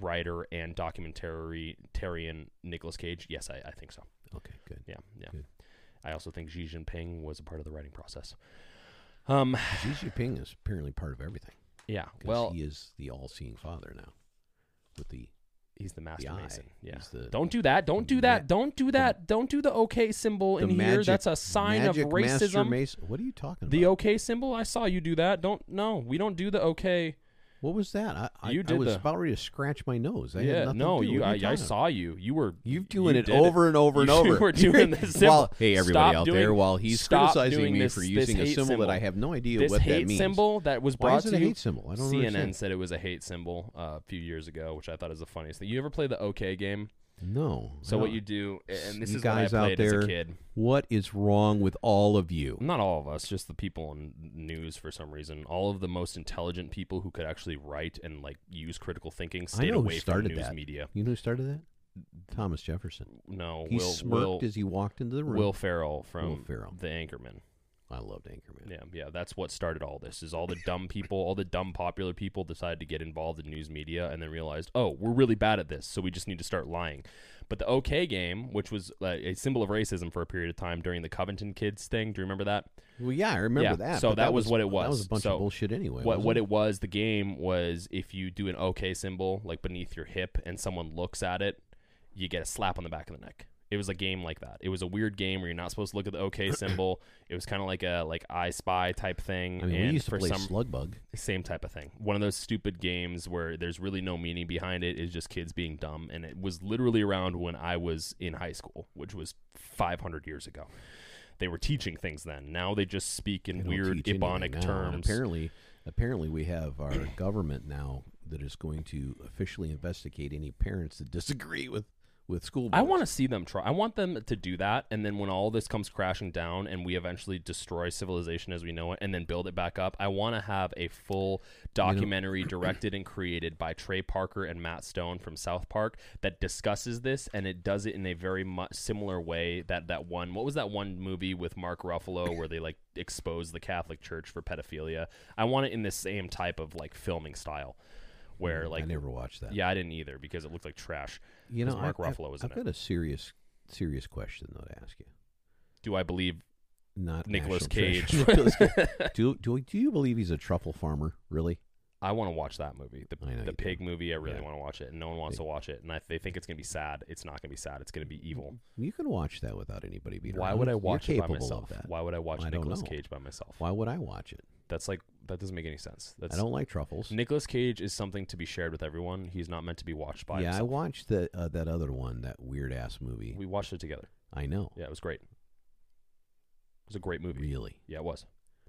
writer and documentarian Nicolas Cage? Yes, I, I think so. Okay, good. Yeah, yeah. Good. I also think Xi Jinping was a part of the writing process. Um, Xi Jinping is apparently part of everything. Yeah, well... he is the all-seeing father now with the... He's the master the mason. Yeah. The, don't do that. Don't do that. Don't do that. Don't do the okay symbol in magic, here. That's a sign of racism. Mason. What are you talking about? The okay symbol? I saw you do that. Don't. No, we don't do the okay. What was that? I, I, you did I was the, about ready to scratch my nose. I yeah, had nothing no, to do you, I, I saw you. You were you doing you it over it. and over and over. You were doing this symbol. While, hey, everybody stop out doing, there, while he's criticizing me this, for using a symbol, symbol that I have no idea this what that means. This hate symbol that was brought Why is it to a hate you? symbol? I don't C N N understand. said it was a hate symbol uh, a few years ago, which I thought was the funniest thing. You ever play the OK game? No. So what you do, and this you is guys what I played out there, as a kid. What is wrong with all of you? Not all of us, just the people on news for some reason. All of the most intelligent people who could actually write and like use critical thinking stayed away from news that. media. You know who started that? Thomas Jefferson. No. He Will, smirked Will, as he walked into the room. Will Ferrell from Will Ferrell. The Anchorman. I loved Anchorman. Yeah, yeah, that's what started all this, is all the dumb people, all the dumb popular people decided to get involved in news media and then realized, oh, we're really bad at this, so we just need to start lying. But the OK game, which was uh, a symbol of racism for a period of time during the Covington kids thing, do you remember that? Well, yeah, I remember yeah. that. So that, that was, was what it was. That was a bunch so of bullshit anyway. What, what it was, the game was if you do an OK symbol, like beneath your hip, and someone looks at it, you get a slap on the back of the neck. It was a game like that. It was a weird game where you're not supposed to look at the OK symbol. It was kind of like a like I Spy type thing. I mean, and we used to for play some, Slug Bug. Same type of thing. One of those stupid games where there's really no meaning behind it. It's just kids being dumb. And it was literally around when I was in high school, which was five hundred years ago. They were teaching things then. Now they just speak in weird Ebonic terms. Apparently, apparently we have our government now that is going to officially investigate any parents that disagree with with school boards. I want to see them try. I want them to do that, and then when all this comes crashing down and we eventually destroy civilization as we know it and then build it back up, I want to have a full documentary you know, directed and created by Trey Parker and Matt Stone from South Park that discusses this, and it does it in a very much similar way that that one, what was that one movie with Mark Ruffalo where they like exposed the Catholic Church for pedophilia? I want it in the same type of like filming style. Where like I never watched that. Yeah, I didn't either because it looked like trash. You know, Mark I, Ruffalo was in it. I've got a serious, serious question though to ask you. Do I believe not Nicolas Cage? do do do you believe he's a truffle farmer? Really? I want to watch that movie, the the pig do. movie. I really yeah. want to watch it, and no one wants they, to watch it. And I, they think it's going to be sad. It's not going to be sad. It's going to be evil. You can watch that without anybody being. Why around. would I watch You're it by myself? Why would I watch I Nicolas Cage by myself? Why would I watch it? That's like that doesn't make any sense. That's, I don't like truffles. Nicolas Cage is something to be shared with everyone. He's not meant to be watched by. Yeah, himself. I watched the, uh, that other one, that weird ass movie. We watched it together. I know. Yeah, it was great. It was a great movie. Really? Yeah, it was. Do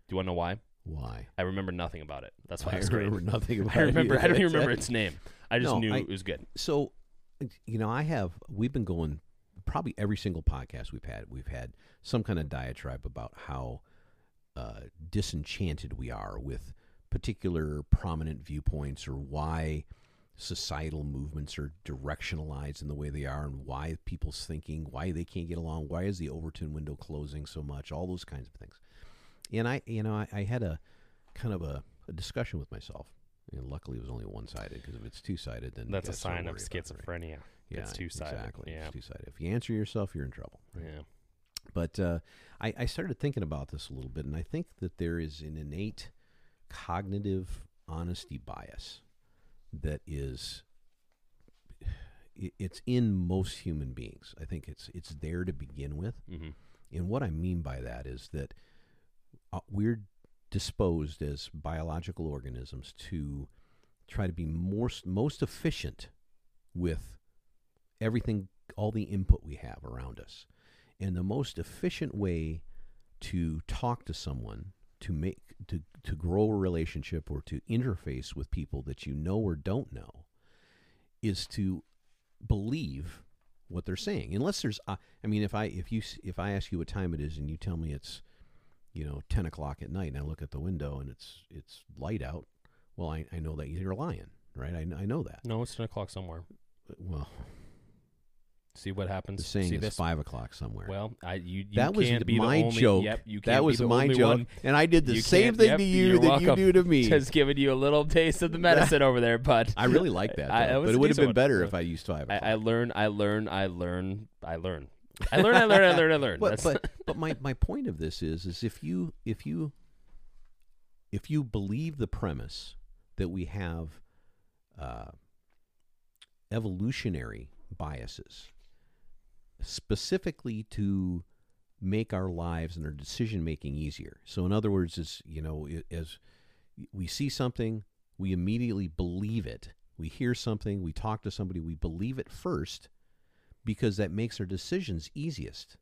you want to know why? Why? I remember nothing about it. That's why I it's remember great. nothing about I remember, it. I don't even remember its name. I just no, knew I, it was good. So, you know, I have, we've been going, probably every single podcast we've had, we've had some kind of diatribe about how uh, disenchanted we are with particular prominent viewpoints or why societal movements are directionalized in the way they are and why people's thinking, why they can't get along, why is the Overton window closing so much, all those kinds of things. And I, you know, I, I had a kind of a, a discussion with myself, and luckily it was only one-sided. Because if it's two-sided, then that's a sign of schizophrenia. It, right? Yeah, it's two-sided. Exactly, yeah. It's two-sided. If you answer yourself, you're in trouble. Right? Yeah. But uh, I, I started thinking about this a little bit, and I think that there is an innate cognitive honesty bias that is, it, it's in most human beings. I think it's it's there to begin with. Mm-hmm. And what I mean by that is that. Uh, we're disposed as biological organisms to try to be more, most efficient with everything, all the input we have around us. And the most efficient way to talk to someone, to make, to, to grow a relationship or to interface with people that you know or don't know is to believe what they're saying. Unless there's, uh, I mean, if I, if you, if I ask you what time it is and you tell me it's, you know, ten o'clock at night, and I look at the window, and it's it's light out, well, I, I know that you're lying, right? I, I know that. No, it's ten o'clock somewhere. Well. See what happens? The saying See is this? five o'clock somewhere. Well, I, you, you that can't was be my the only, joke. Yep, you can't that was be the my only joke, one. And I did the you same thing yep, to you that welcome. you do to me. Just giving you a little taste of the medicine over there, bud. I really like that, I, I, but it would have been better one. if I used five o'clock. I, I learn, I learn, I learn, I learn. I learn, I learn, I learn, I learn. But, but, but my, my point of this is, is if you, if you, if you believe the premise that we have uh, evolutionary biases, specifically to make our lives and our decision making easier. So in other words, is you know, as we see something, we immediately believe it. We hear something, we talk to somebody, we believe it first. Because that makes our decisions easiest,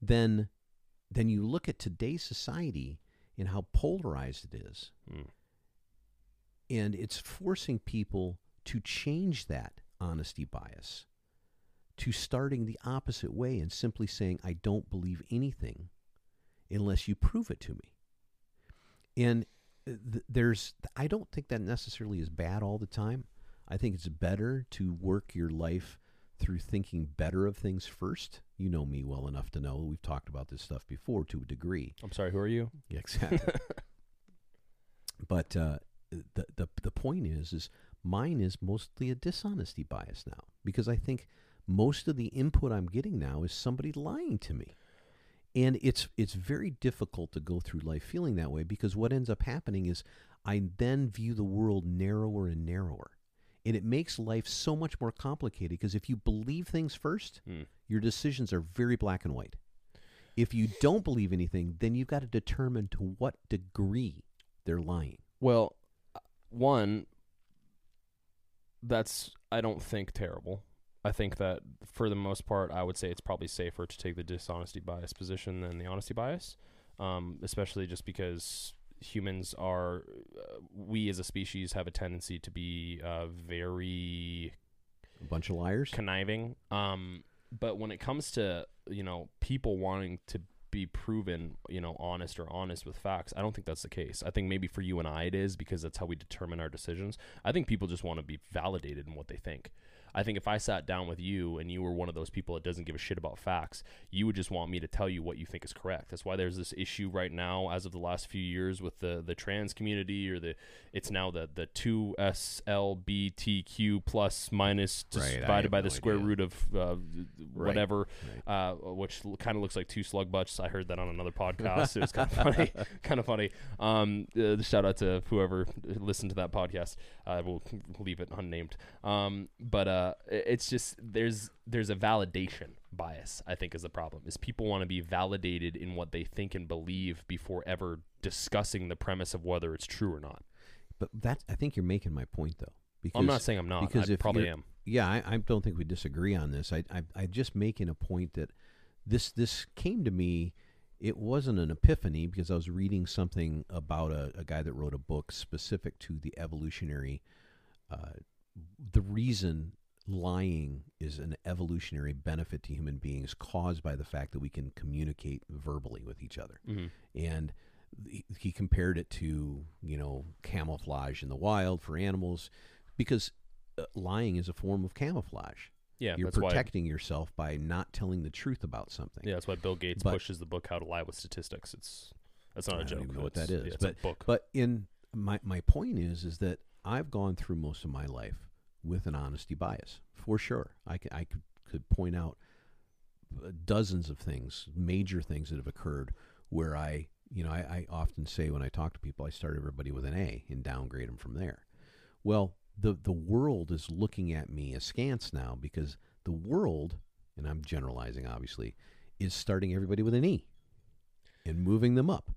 then then you look at today's society and how polarized it is. Mm. And it's forcing people to change that honesty bias to starting the opposite way and simply saying, I don't believe anything unless you prove it to me. And th- there's, I don't think that necessarily is bad all the time. I think it's better to work your life through thinking better of things first. You know me well enough to know we've talked about this stuff before to a degree. I'm sorry, who are you? Yeah, exactly. But uh, the the the point is, is mine is mostly a dishonesty bias now, because I think most of the input I'm getting now is somebody lying to me. And it's it's very difficult to go through life feeling that way, because what ends up happening is I then view the world narrower and narrower. And it makes life so much more complicated, because if you believe things first, mm. your decisions are very black and white. If you don't believe anything, then you've got to determine to what degree they're lying. Well, one, that's, I don't think, terrible. I think that for the most part, I would say it's probably safer to take the dishonesty bias position than the honesty bias, um, especially just because humans are, uh, we as a species have a tendency to be uh, very... A bunch of liars? Conniving. Um, but when it comes to, you know, people wanting to be proven, you know, honest or honest with facts, I don't think that's the case. I think maybe for you and I it is, because that's how we determine our decisions. I think people just want to be validated in what they think. I think if I sat down with you and you were one of those people that doesn't give a shit about facts, you would just want me to tell you what you think is correct. That's why there's this issue right now, as of the last few years, with the, the trans community, or the, it's now the, the two S L B T Q plus minus right, divided by no the square idea. root of uh, whatever, right, right. Uh, which kind of looks like two slug butts. I heard that on another podcast. It was kind of funny. Kind of funny. Um, uh, shout out to whoever listened to that podcast. I uh, will leave it unnamed. Um, but, uh, Uh, it's just there's there's a validation bias, I think, is the problem. Is people want to be validated in what they think and believe before ever discussing the premise of whether it's true or not. But that, I think you're making my point, though. Because, I'm not saying I'm not. Because I probably am. Yeah, I, I don't think we disagree on this. I, I I just making a point that this this came to me. It wasn't an epiphany, because I was reading something about a, a guy that wrote a book specific to the evolutionary, uh, the reason. Lying is an evolutionary benefit to human beings, caused by the fact that we can communicate verbally with each other. Mm-hmm. And he, he compared it to, you know, camouflage in the wild for animals, because uh, lying is a form of camouflage. Yeah, you're that's protecting why, yourself by not telling the truth about something. Yeah, that's why Bill Gates but, pushes the book How to Lie with Statistics. It's that's not I a don't joke. Even know what that is? Yeah, it's but, a book. But in my my point is is that I've gone through most of my life with an honesty bias, for sure. I, c- I c- could point out dozens of things, major things that have occurred where I, you know, I, I often say when I talk to people, I start everybody with an A and downgrade them from there. Well, the, the world is looking at me askance now, because the world, and I'm generalizing obviously, is starting everybody with an E and moving them up.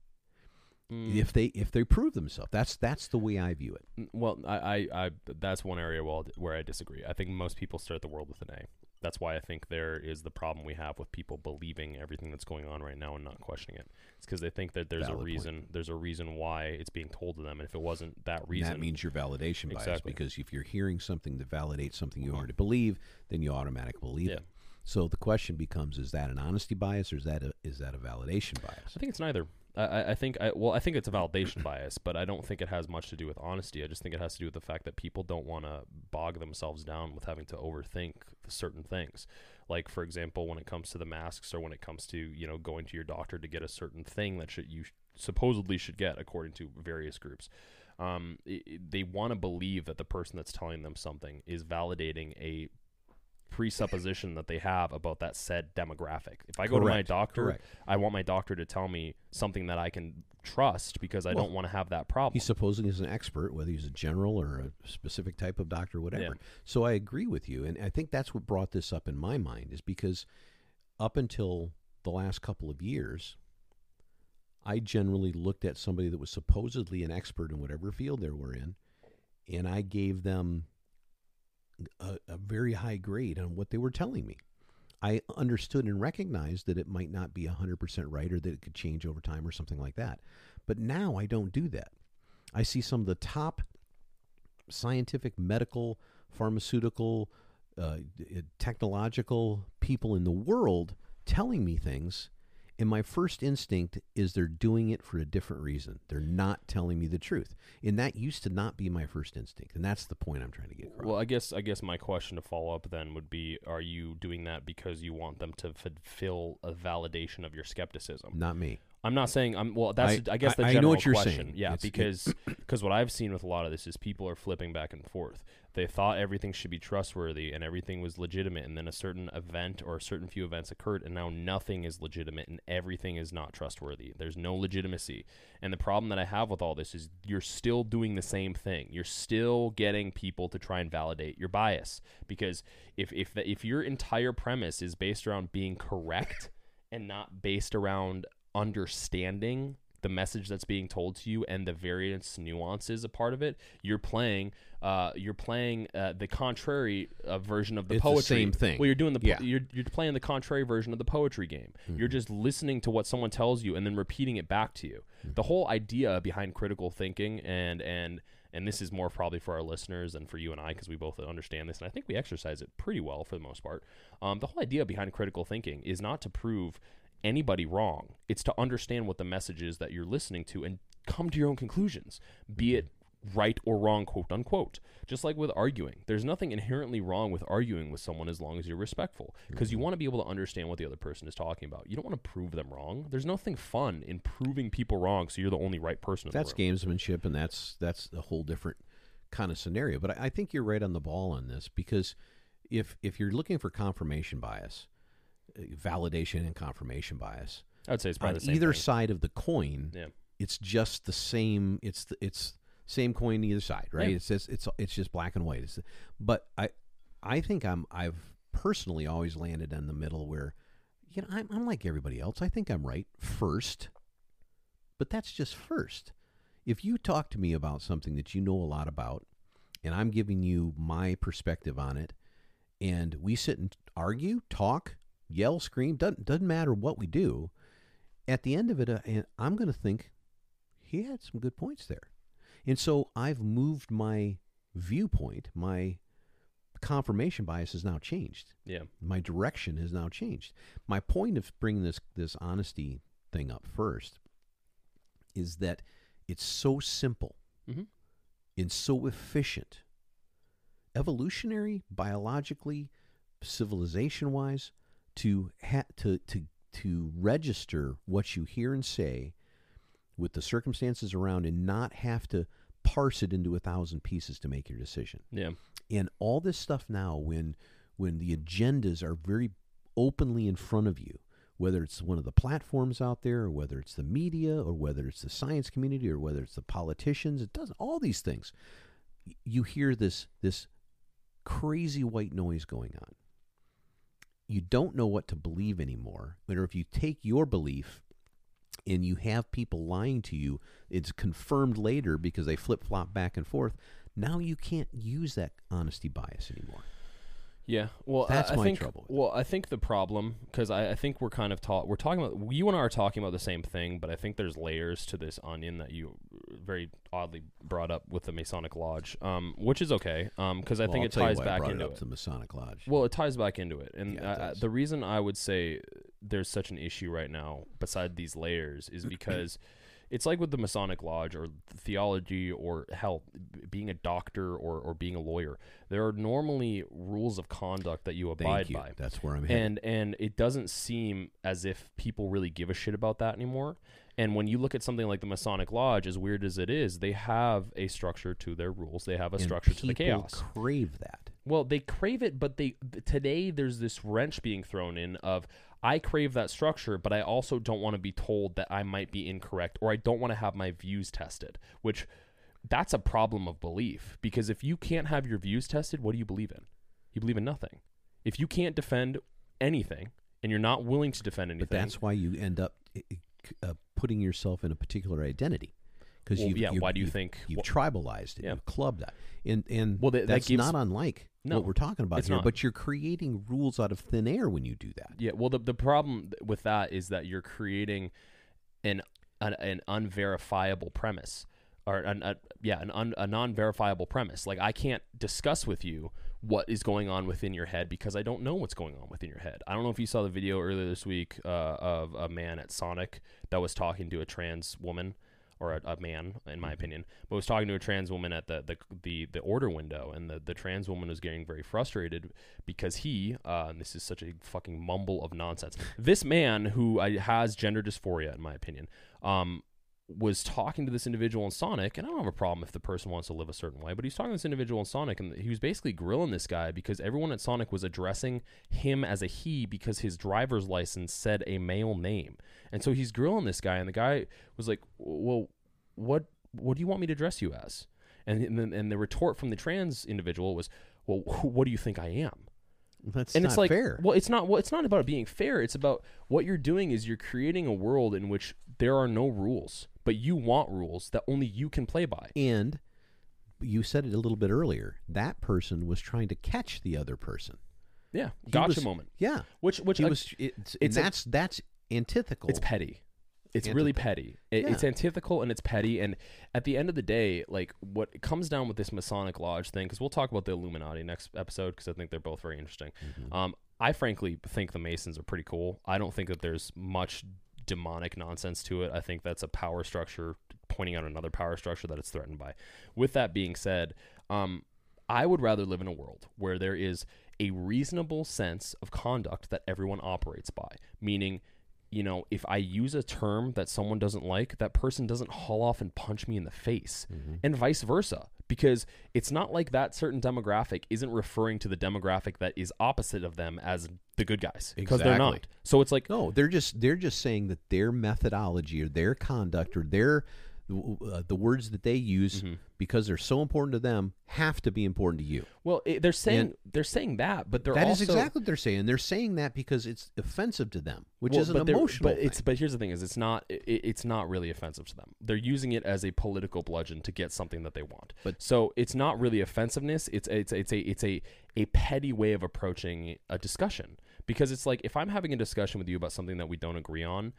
If they if they prove themselves, that's that's the way I view it. Well, I, I, I that's one area where, where I disagree. I think most people start the world with an A. That's why I think there is the problem we have with people believing everything that's going on right now and not questioning it. It's because they think that there's Valid a reason. Point. There's a reason why it's being told to them, and if it wasn't that reason, that means your validation bias. Exactly. Because if you're hearing something that validates something you mm-hmm. already believe, then you automatically believe yeah. it. So the question becomes: is that an honesty bias, or is that a, is that a validation bias? I think it's neither. I, I think I well I think it's a validation bias, but I don't think it has much to do with honesty. I just think it has to do with the fact that people don't want to bog themselves down with having to overthink certain things. Like, for example, when it comes to the masks, or when it comes to, you know, going to your doctor to get a certain thing that should, you sh- supposedly should get according to various groups. Um, it, it, they want to believe that the person that's telling them something is validating a presupposition that they have about that said demographic. If I go Correct. to my doctor, Correct. I want my doctor to tell me something that I can trust, because I well, don't want to have that problem. He supposedly is an expert, whether he's a general or a specific type of doctor or whatever. Yeah. So I agree with you, and I think that's what brought this up in my mind, is because up until the last couple of years, I generally looked at somebody that was supposedly an expert in whatever field they were in, and I gave them A, a very high grade on what they were telling me. I understood and recognized that it might not be one hundred percent right, or that it could change over time or something like that. But now I don't do that. I see some of the top scientific, medical, pharmaceutical, uh, technological people in the world telling me things, and my first instinct is they're doing it for a different reason. They're not telling me the truth. And that used to not be my first instinct. And that's the point I'm trying to get across. Well, I guess I guess my question to follow up then would be, are you doing that because you want them to fulfill a validation of your skepticism? Not me. I'm not saying I'm well. That's I, I guess the I, general I know what you're question. Saying. Yeah, it's, because because what I've seen with a lot of this is people are flipping back and forth. They thought everything should be trustworthy and everything was legitimate, and then a certain event or a certain few events occurred, and now nothing is legitimate and everything is not trustworthy. There's no legitimacy, and the problem that I have with all this is you're still doing the same thing. You're still getting people to try and validate your bias, because if if the, if your entire premise is based around being correct and not based around understanding the message that's being told to you and the variance nuances a part of it, you're playing uh you're playing uh, the contrary uh, version of the it's poetry the same thing. Well, you're doing the po- yeah. you're, you're playing the contrary version of the poetry game. Mm-hmm. You're just listening to what someone tells you and then repeating it back to you. Mm-hmm. The whole idea behind critical thinking, and and and this is more probably for our listeners than for you and I, because we both understand this, and I think we exercise it pretty well for the most part. Um the whole idea behind critical thinking is not to prove anybody wrong. It's to understand what the message is that you're listening to and come to your own conclusions, be it right or wrong, quote unquote. Just like with arguing, there's nothing inherently wrong with arguing with someone as long as you're respectful, because you want to be able to understand what the other person is talking about. You don't want to prove them wrong. There's nothing fun in proving people wrong, so you're the only right person in the room. That's gamesmanship, and that's that's a whole different kind of scenario. But I, I think you're right on the ball on this, because if if you're looking for confirmation bias, validation and confirmation bias, I would say it's probably on the same either thing. Side of the coin. Yeah. It's just the same. It's the, it's same coin either side, right? Yeah. It's just, it's it's just black and white. It's, but I I think I'm I've personally always landed in the middle, where, you know, I'm, I'm like everybody else. I think I'm right first, but that's just first. If you talk to me about something that you know a lot about, and I'm giving you my perspective on it, and we sit and argue, talk, yell, scream, doesn't doesn't matter what we do, at the end of it, uh, and I'm going to think he had some good points there. And so I've moved my viewpoint. My confirmation bias has now changed. Yeah. My direction has now changed. My point of bringing this, this honesty thing up first is that it's so simple, mm-hmm, and so efficient. Evolutionary, biologically, civilization-wise, to ha- to to to register what you hear and say with the circumstances around, and not have to parse it into a thousand pieces to make your decision. Yeah. And all this stuff now, when when the agendas are very openly in front of you, whether it's one of the platforms out there, or whether it's the media, or whether it's the science community, or whether it's the politicians, it doesn't, all these things, you hear this this crazy white noise going on. You don't know what to believe anymore. Or if you take your belief and you have people lying to you, it's confirmed later because they flip-flop back and forth. Now you can't use that honesty bias anymore. Yeah, well, that's I, my I think, trouble. Well, I think the problem, because I, I think we're kind of taught, we're talking about, you and I are talking about the same thing, but I think there's layers to this onion that you very oddly brought up with the Masonic Lodge, um, which is okay, because um, I well, think I'll it ties back into it. It the Masonic Lodge. Well, it ties back into it, and yeah, it I, the reason I would say there's such an issue right now, beside these layers, is because it's like with the Masonic Lodge or theology, or hell, being a doctor or, or being a lawyer. There are normally rules of conduct that you abide Thank you. by. That's where I'm headed. And and it doesn't seem as if people really give a shit about that anymore. And when you look at something like the Masonic Lodge, as weird as it is, they have a structure to their rules. They have a and structure to the chaos. People crave that. Well, they crave it, but they today there's this wrench being thrown in of, I crave that structure, but I also don't want to be told that I might be incorrect, or I don't want to have my views tested, which that's a problem of belief, because if you can't have your views tested, what do you believe in? You believe in nothing. If you can't defend anything and you're not willing to defend anything. But that's why you end up uh, putting yourself in a particular identity. Because well, you've, yeah, you've, why do you you've, think, you've well, tribalized it, yeah. you've clubbed that. And, and well, that, that's that gives, not unlike no, what we're talking about here, not. But you're creating rules out of thin air when you do that. Yeah, well, the, the problem with that is that you're creating an an, an unverifiable premise, or an, a, yeah, an un, a non-verifiable premise. Like, I can't discuss with you what is going on within your head, because I don't know what's going on within your head. I don't know if you saw the video earlier this week uh, of a man at Sonic that was talking to a trans woman, or a, a man, in my opinion, but was talking to a trans woman at the the, the, the order window, and the, the trans woman was getting very frustrated because he, uh, and this is such a fucking mumble of nonsense, this man who has gender dysphoria, in my opinion, um, was talking to this individual in Sonic, and I don't have a problem if the person wants to live a certain way, but he's talking to this individual in Sonic, and he was basically grilling this guy because everyone at Sonic was addressing him as a he because his driver's license said a male name. And so he's grilling this guy, and the guy was like, well, what what do you want me to address you as? And and, then, and the retort from the trans individual was, well, what do you think I am? That's and not it's like, fair. Well, it's not, well, it's not about it being fair. It's about what you're doing is you're creating a world in which there are no rules, but you want rules that only you can play by. And you said it a little bit earlier. That person was trying to catch the other person. Yeah, he gotcha was, moment. Yeah, which which he I, was. It's, it's that's a, that's antithetical. It's petty. It's Antith- really petty. It, yeah. It's antithetical and it's petty. And at the end of the day, like what comes down with this Masonic Lodge thing, because we'll talk about the Illuminati next episode, because I think they're both very interesting. Mm-hmm. Um, I frankly think the Masons are pretty cool. I don't think that there's much demonic nonsense to it. I think that's a power structure pointing out another power structure that it's threatened by. With that being said, um, I would rather live in a world where there is a reasonable sense of conduct that everyone operates by, meaning, you know, if I use a term that someone doesn't like, that person doesn't haul off and punch me in the face, mm-hmm. and vice versa, because it's not like that certain demographic isn't referring to the demographic that is opposite of them as the good guys, because exactly. they're not. So it's like, no, they're just they're just saying that their methodology or their conduct or their uh, the words that they use, mm-hmm. because they're so important to them, have to be important to you. Well, it, they're saying and they're saying that, but they're that also... That is exactly what they're saying. They're saying that because it's offensive to them, which well, is an but emotional but thing. It's, but here's the thing, is it's not it, it's not really offensive to them. They're using it as a political bludgeon to get something that they want. But so it's not really offensiveness. It's, it's, it's, a, it's a, a petty way of approaching a discussion, because it's like, if I'm having a discussion with you about something that we don't agree on,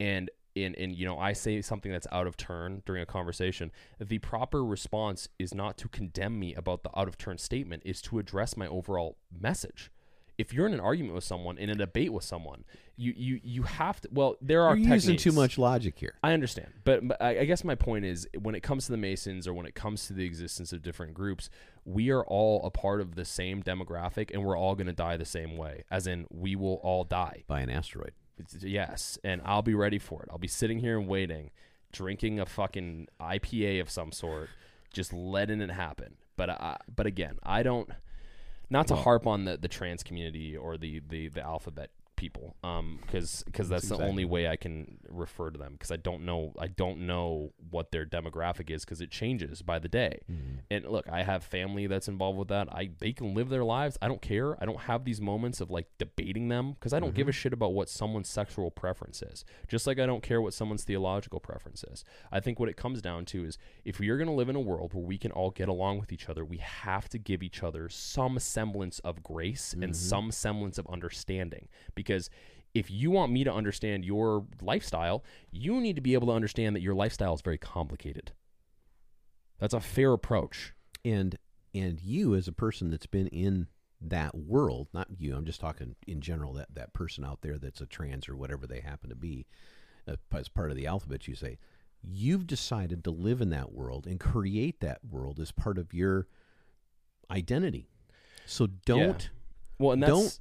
and... And, and, you know, I say something that's out of turn during a conversation, the proper response is not to condemn me about the out of turn statement, is to address my overall message. If you're in an argument with someone, in a debate with someone, you you, you have to, well, there are you're techniques. You're using too much logic here. I understand. But, but I, I guess my point is, when it comes to the Masons, or when it comes to the existence of different groups, we are all a part of the same demographic, and we're all going to die the same way. As in, we will all die. By an asteroid. Yes, and I'll be ready for it. I'll be sitting here and waiting, drinking a fucking I P A of some sort, just letting it happen. But I, but again, I don't, not to harp on the, the trans community or the, the, the alphabet people, um, because because that's, that's the exactly. only way I can refer to them, because I don't know I don't know what their demographic is, because it changes by the day. Mm. And look, I have family that's involved with that. I they can live their lives. I don't care. I don't have these moments of like debating them, because I don't mm-hmm. give a shit about what someone's sexual preference is. Just like I don't care what someone's theological preference is. I think what it comes down to is, if we are going to live in a world where we can all get along with each other, we have to give each other some semblance of grace, mm-hmm. and some semblance of understanding. Because Because if you want me to understand your lifestyle, you need to be able to understand that your lifestyle is very complicated. That's a fair approach. And and you, as a person that's been in that world, not you, I'm just talking in general, that, that person out there that's a trans or whatever they happen to be, uh, as part of the alphabet, you say, you've decided to live in that world and create that world as part of your identity. So don't... Yeah. Well, and that's... Don't,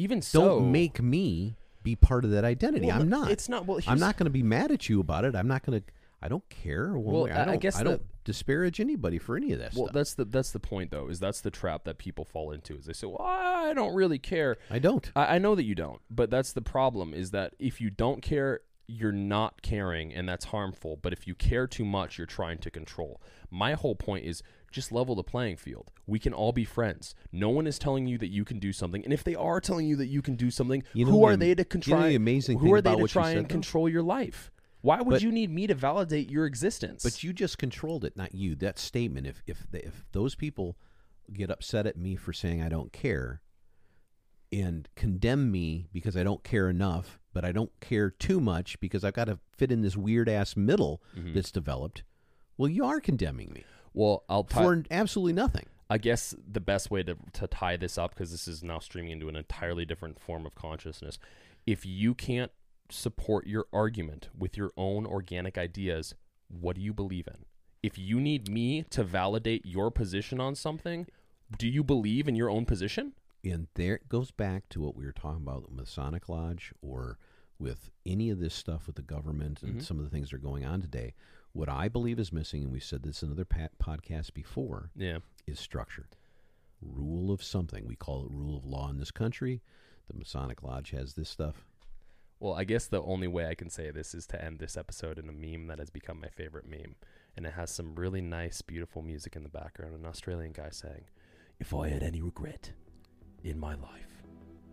Even so, don't make me be part of that identity. Well, I'm not. It's not. Well, I'm not going to be mad at you about it. I'm not going to. I don't care. Well, I, don't, I guess I the, don't disparage anybody for any of that. Well, stuff. that's the that's the point though. Is that's the trap that people fall into? Is they say, "Well, I don't really care." I don't. I, I know that you don't, but that's the problem. Is that if you don't care, you're not caring, and that's harmful. But if you care too much, you're trying to control. My whole point is, just level the playing field. We can all be friends. No one is telling you that you can do something, and if they are telling you that you can do something, you know, who are they to control? You know, the amazing thing about what you said, who are they to try and control your life? Why would but, you need me to validate your existence? But you just controlled it, not you. That statement. If if they, if those people get upset at me for saying I don't care, and condemn me because I don't care enough, but I don't care too much because I've got to fit in this weird-ass middle mm-hmm. that's developed, well, you are condemning me. Well, I'll... T- for absolutely nothing. I guess the best way to, to tie this up, because this is now streaming into an entirely different form of consciousness, if you can't support your argument with your own organic ideas, what do you believe in? If you need me to validate your position on something, do you believe in your own position? And there it goes back to what we were talking about with Masonic Lodge, or with any of this stuff with the government and mm-hmm. some of the things that are going on today. What I believe is missing, and we said this in another podcast before, yeah. is structure. Rule of something. We call it rule of law in this country. The Masonic Lodge has this stuff. Well, I guess the only way I can say this is to end this episode in a meme that has become my favorite meme. And it has some really nice, beautiful music in the background. An Australian guy saying, "If I had any regret in my life,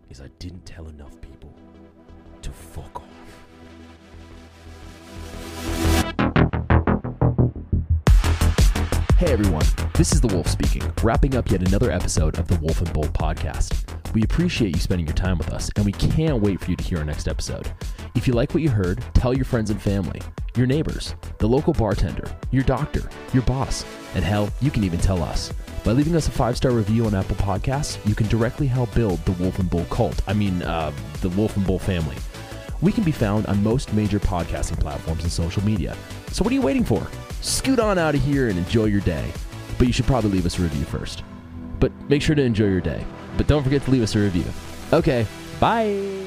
is I didn't tell enough people to fuck off." Hey everyone, this is The Wolf speaking, wrapping up yet another episode of the Wolf and Bull podcast. We appreciate you spending your time with us, and we can't wait for you to hear our next episode. If you like what you heard, tell your friends and family, your neighbors, the local bartender, your doctor, your boss, and hell, you can even tell us. By leaving us a five-star review on Apple Podcasts, you can directly help build the Wolf and Bull cult. I mean, uh, the Wolf and Bull family. We can be found on most major podcasting platforms and social media. So what are you waiting for? Scoot on out of here and enjoy your day. But you should probably leave us a review first. But make sure to enjoy your day. But don't forget to leave us a review. Okay, bye.